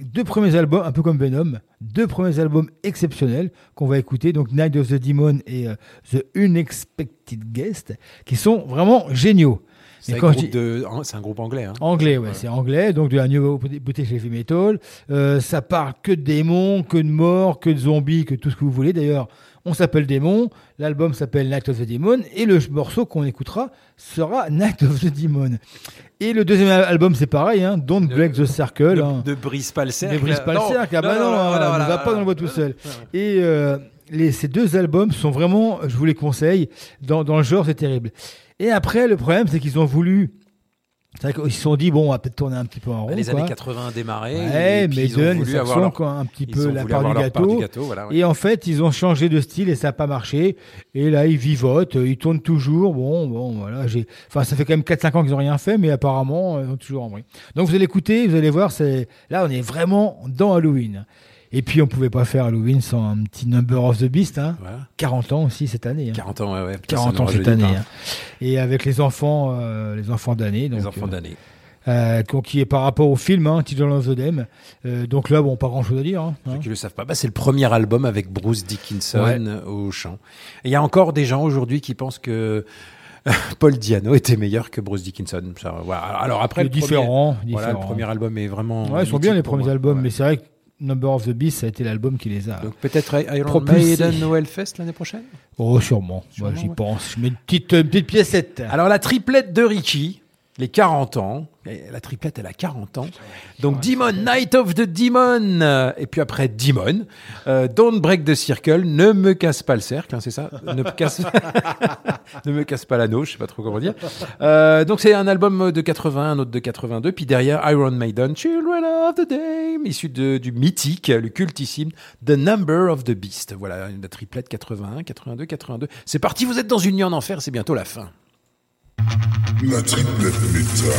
deux premiers albums, un peu comme Venom, deux premiers albums exceptionnels qu'on va écouter, donc Night of the Demon et The Unexpected Guest, qui sont vraiment géniaux. C'est un groupe anglais. Hein. Anglais, ouais, ouais, c'est anglais. Donc de la new beauté chez heavy metal. Ça parle que de démons, que de morts, que de zombies, que tout ce que vous voulez. D'ailleurs, on s'appelle Démon. L'album s'appelle Night of the Demon. Et le morceau qu'on écoutera sera Night of the Demon. Et le deuxième album, c'est pareil. Hein, Don't Break the Circle. Ne brise pas le cercle. Ne brise pas le cercle. Ah bah non, on ne va pas dans le bois tout seul. Et... ces deux albums sont vraiment, je vous les conseille, dans le genre, c'est terrible. Et après, le problème, c'est qu'ils ont voulu... C'est vrai qu'ils se sont dit, bon, on va peut-être tourner un petit peu en rond. Les années 80 démarraient. Ouais, mais ils ont voulu avoir un petit peu la part du gâteau. Voilà, ouais. Et en fait, ils ont changé de style et ça n'a pas marché. Et là, ils vivotent, ils tournent toujours. Bon, voilà. Enfin, ça fait quand même 4-5 ans qu'ils n'ont rien fait, mais apparemment, ils sont toujours en bruit. Donc, vous allez écouter, vous allez voir, là, on est vraiment dans Halloween. Et puis, on ne pouvait pas faire Halloween sans un petit Number of the Beast. Hein. Ouais. 40 ans aussi cette année. Hein. 40 ans, ouais. 40 ans cette année. Hein. Et avec les enfants d'année. Donc, les enfants d'année. Qui est par rapport au film, hein, Children of the Dam. Donc là, bon, pas grand-chose à dire. Hein, ceux qui ne le savent pas, c'est le premier album avec Bruce Dickinson au chant. Il y a encore des gens aujourd'hui qui pensent que Paul Di'Anno était meilleur que Bruce Dickinson. Ça, voilà. Alors après, le premier album est vraiment... Ouais, ils sont bien les premiers albums, mais c'est vrai que Number of the Beast, ça a été l'album qui les a. Donc peut-être Iron Maiden Noël Fest l'année prochaine ? Oh, sûrement, j'y pense. Je mets une petite piécette. Alors la triplette de Ricky, les 40 ans. La triplette, elle a 40 ans. Donc Demon, Night of the Demon. Et puis après Demon. Don't break the circle. Ne me casse pas le cercle, hein, c'est ça ? Ne me casse pas l'anneau, je sais pas trop comment dire. Donc c'est un album de 80, un autre de 82. Puis derrière Iron Maiden, Children of the Dame, issu du mythique, le cultissime The Number of the Beast. Voilà, la triplette 81, 82, 82. C'est parti, vous êtes dans une nuit en enfer, c'est bientôt la fin. La triplette métal.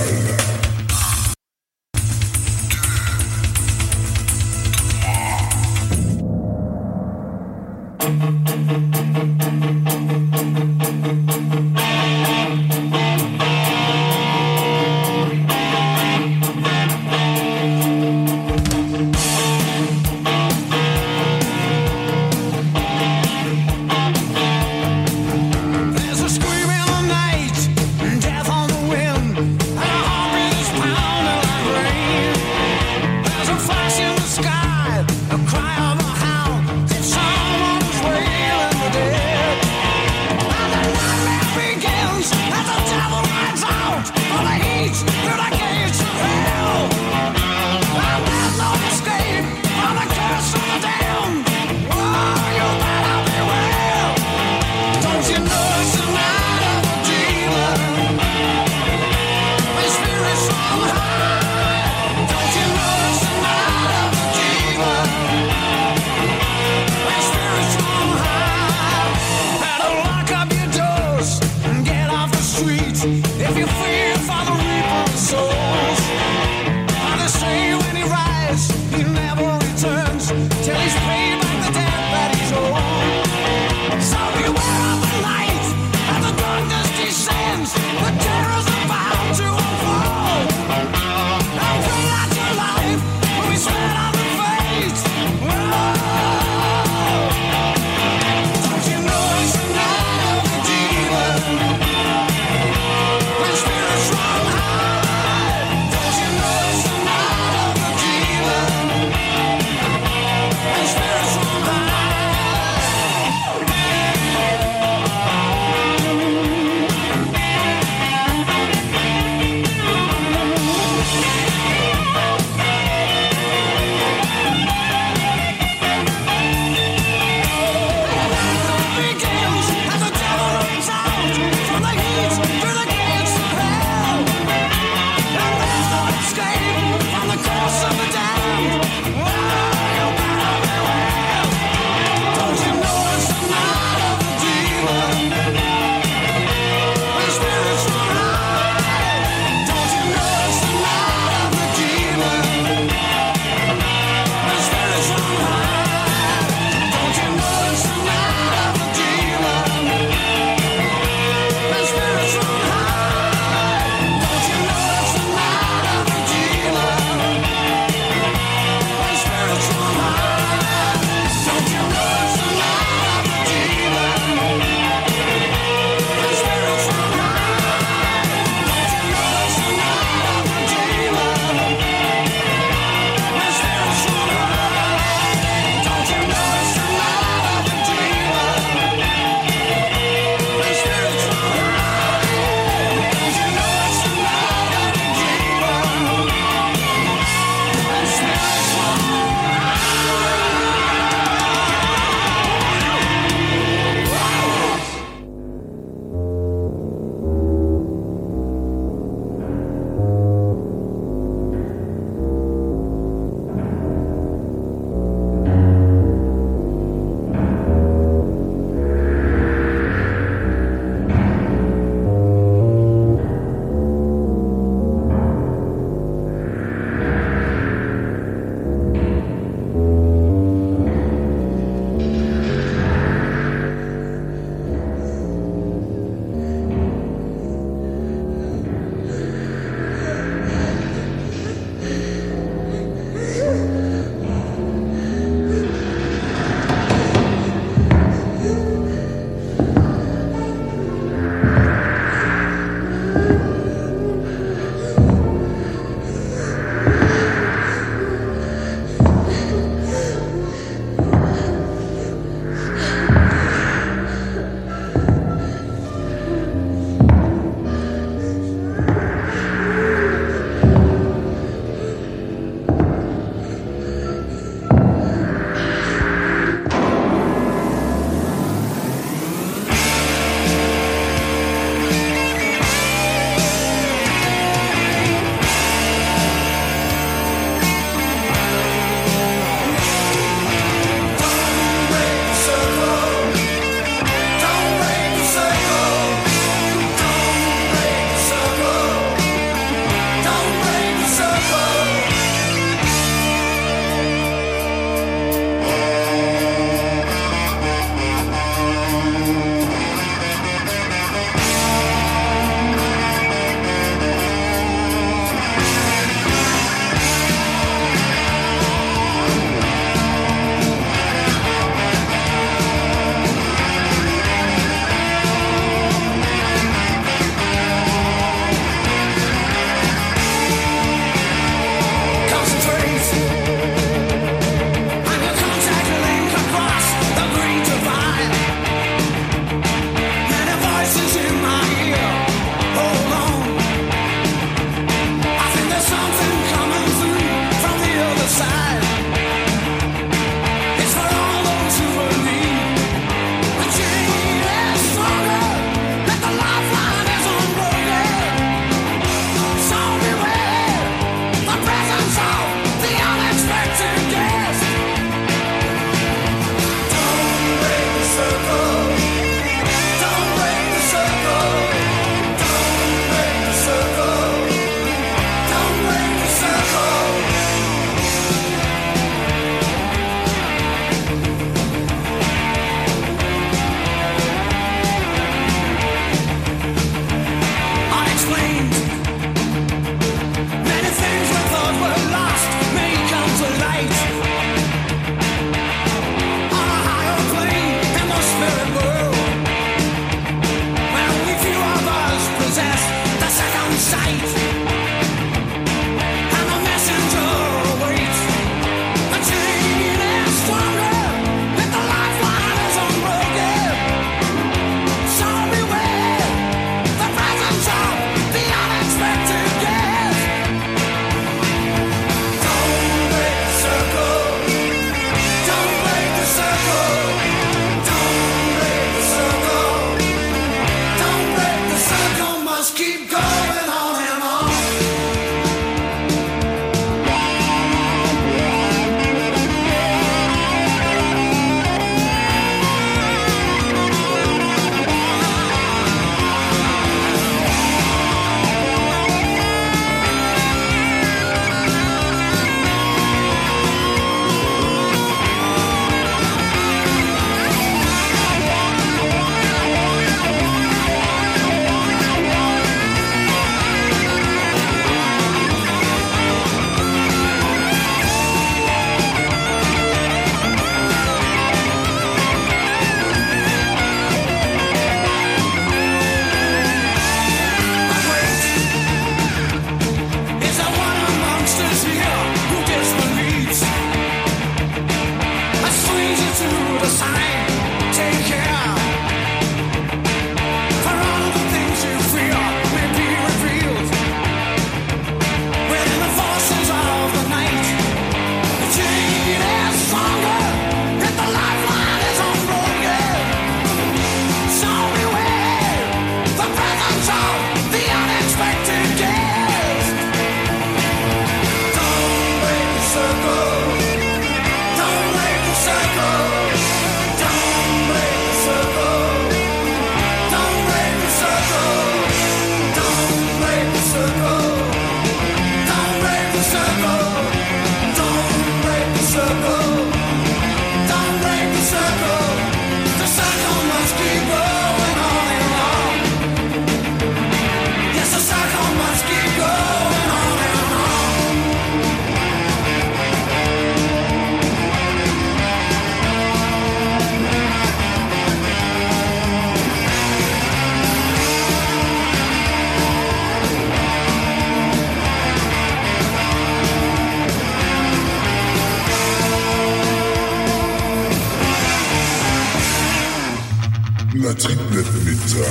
La triplette métal.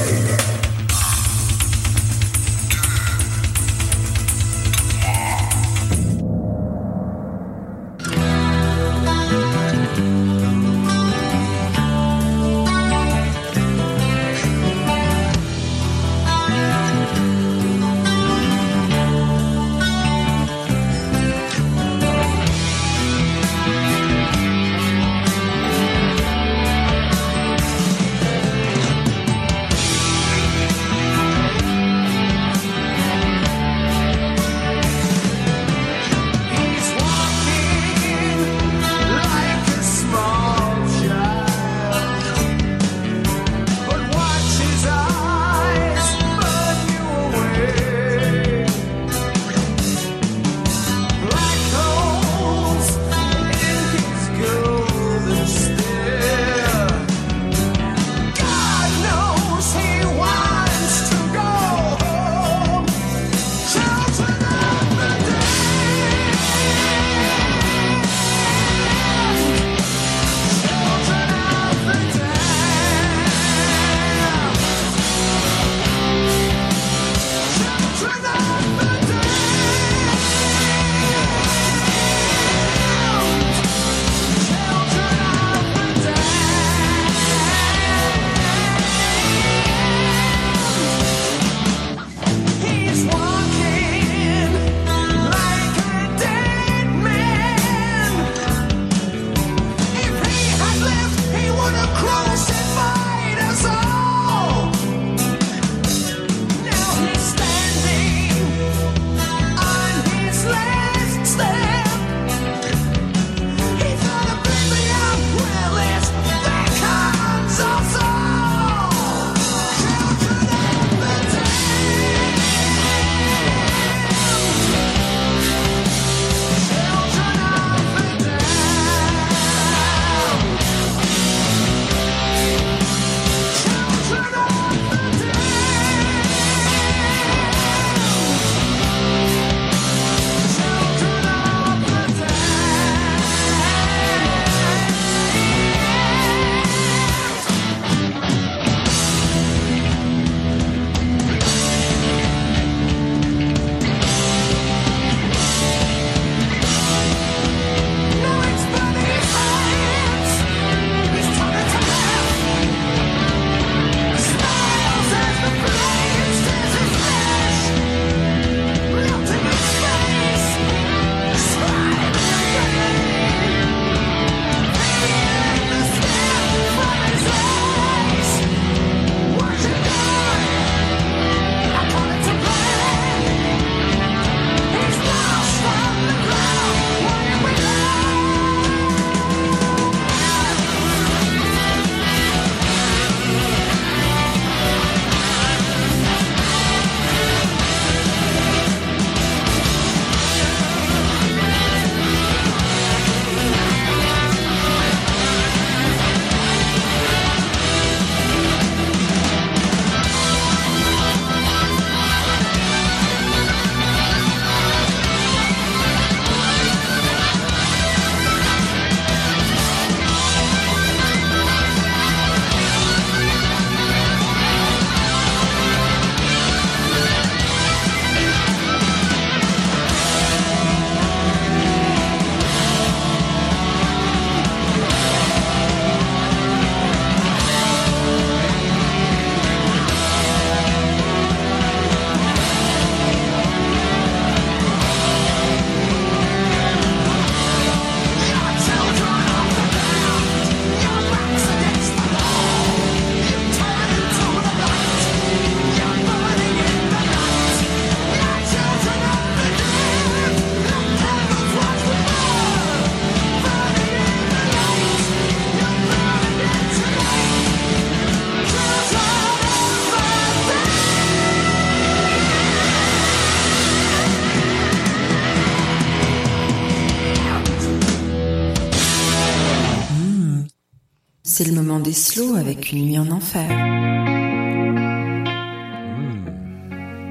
C'est le moment des slows avec Une nuit en enfer.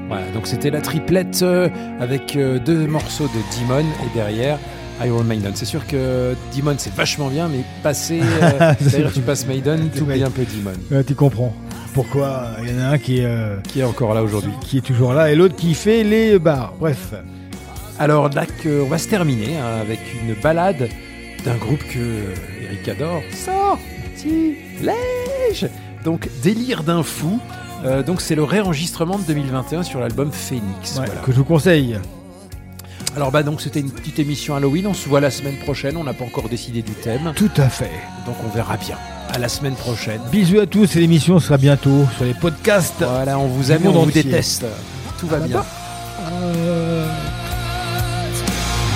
Voilà, donc c'était la triplette avec deux morceaux de Demon et derrière Iron Maiden. C'est sûr que Demon c'est vachement bien, mais passer, d'ailleurs tu passes Maiden, tu oublies un peu Demon. Tu comprends pourquoi il y en a un qui est encore là aujourd'hui, qui est toujours là, et l'autre qui fait les bars. Bref. Alors là, on va se terminer hein, avec une balade d'un groupe que Eric adore. Sortilège. Donc Délire d'un fou. Donc c'est le réenregistrement de 2021 sur l'album Phoenix, ouais, voilà, que je vous conseille. Alors bah donc c'était une petite émission Halloween, on se voit la semaine prochaine, on n'a pas encore décidé du thème. Tout à fait. Donc on verra bien. À la semaine prochaine. Bisous à tous et l'émission sera bientôt sur les podcasts. Voilà, on vous aime, on vous déteste. Tout va bien.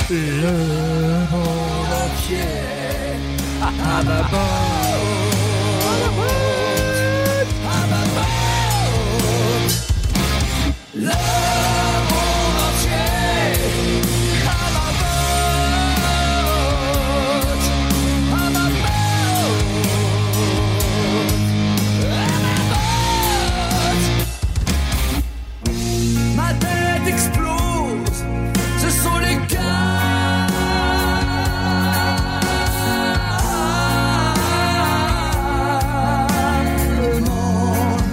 Le monde entier à ma part. Le monde entier à ma botte. Ma tête explose, ce sont les gars. Le monde.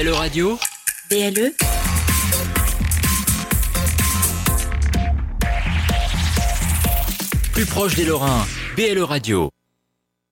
BLE Radio. BLE. Plus proche des Lorrains, BLE Radio.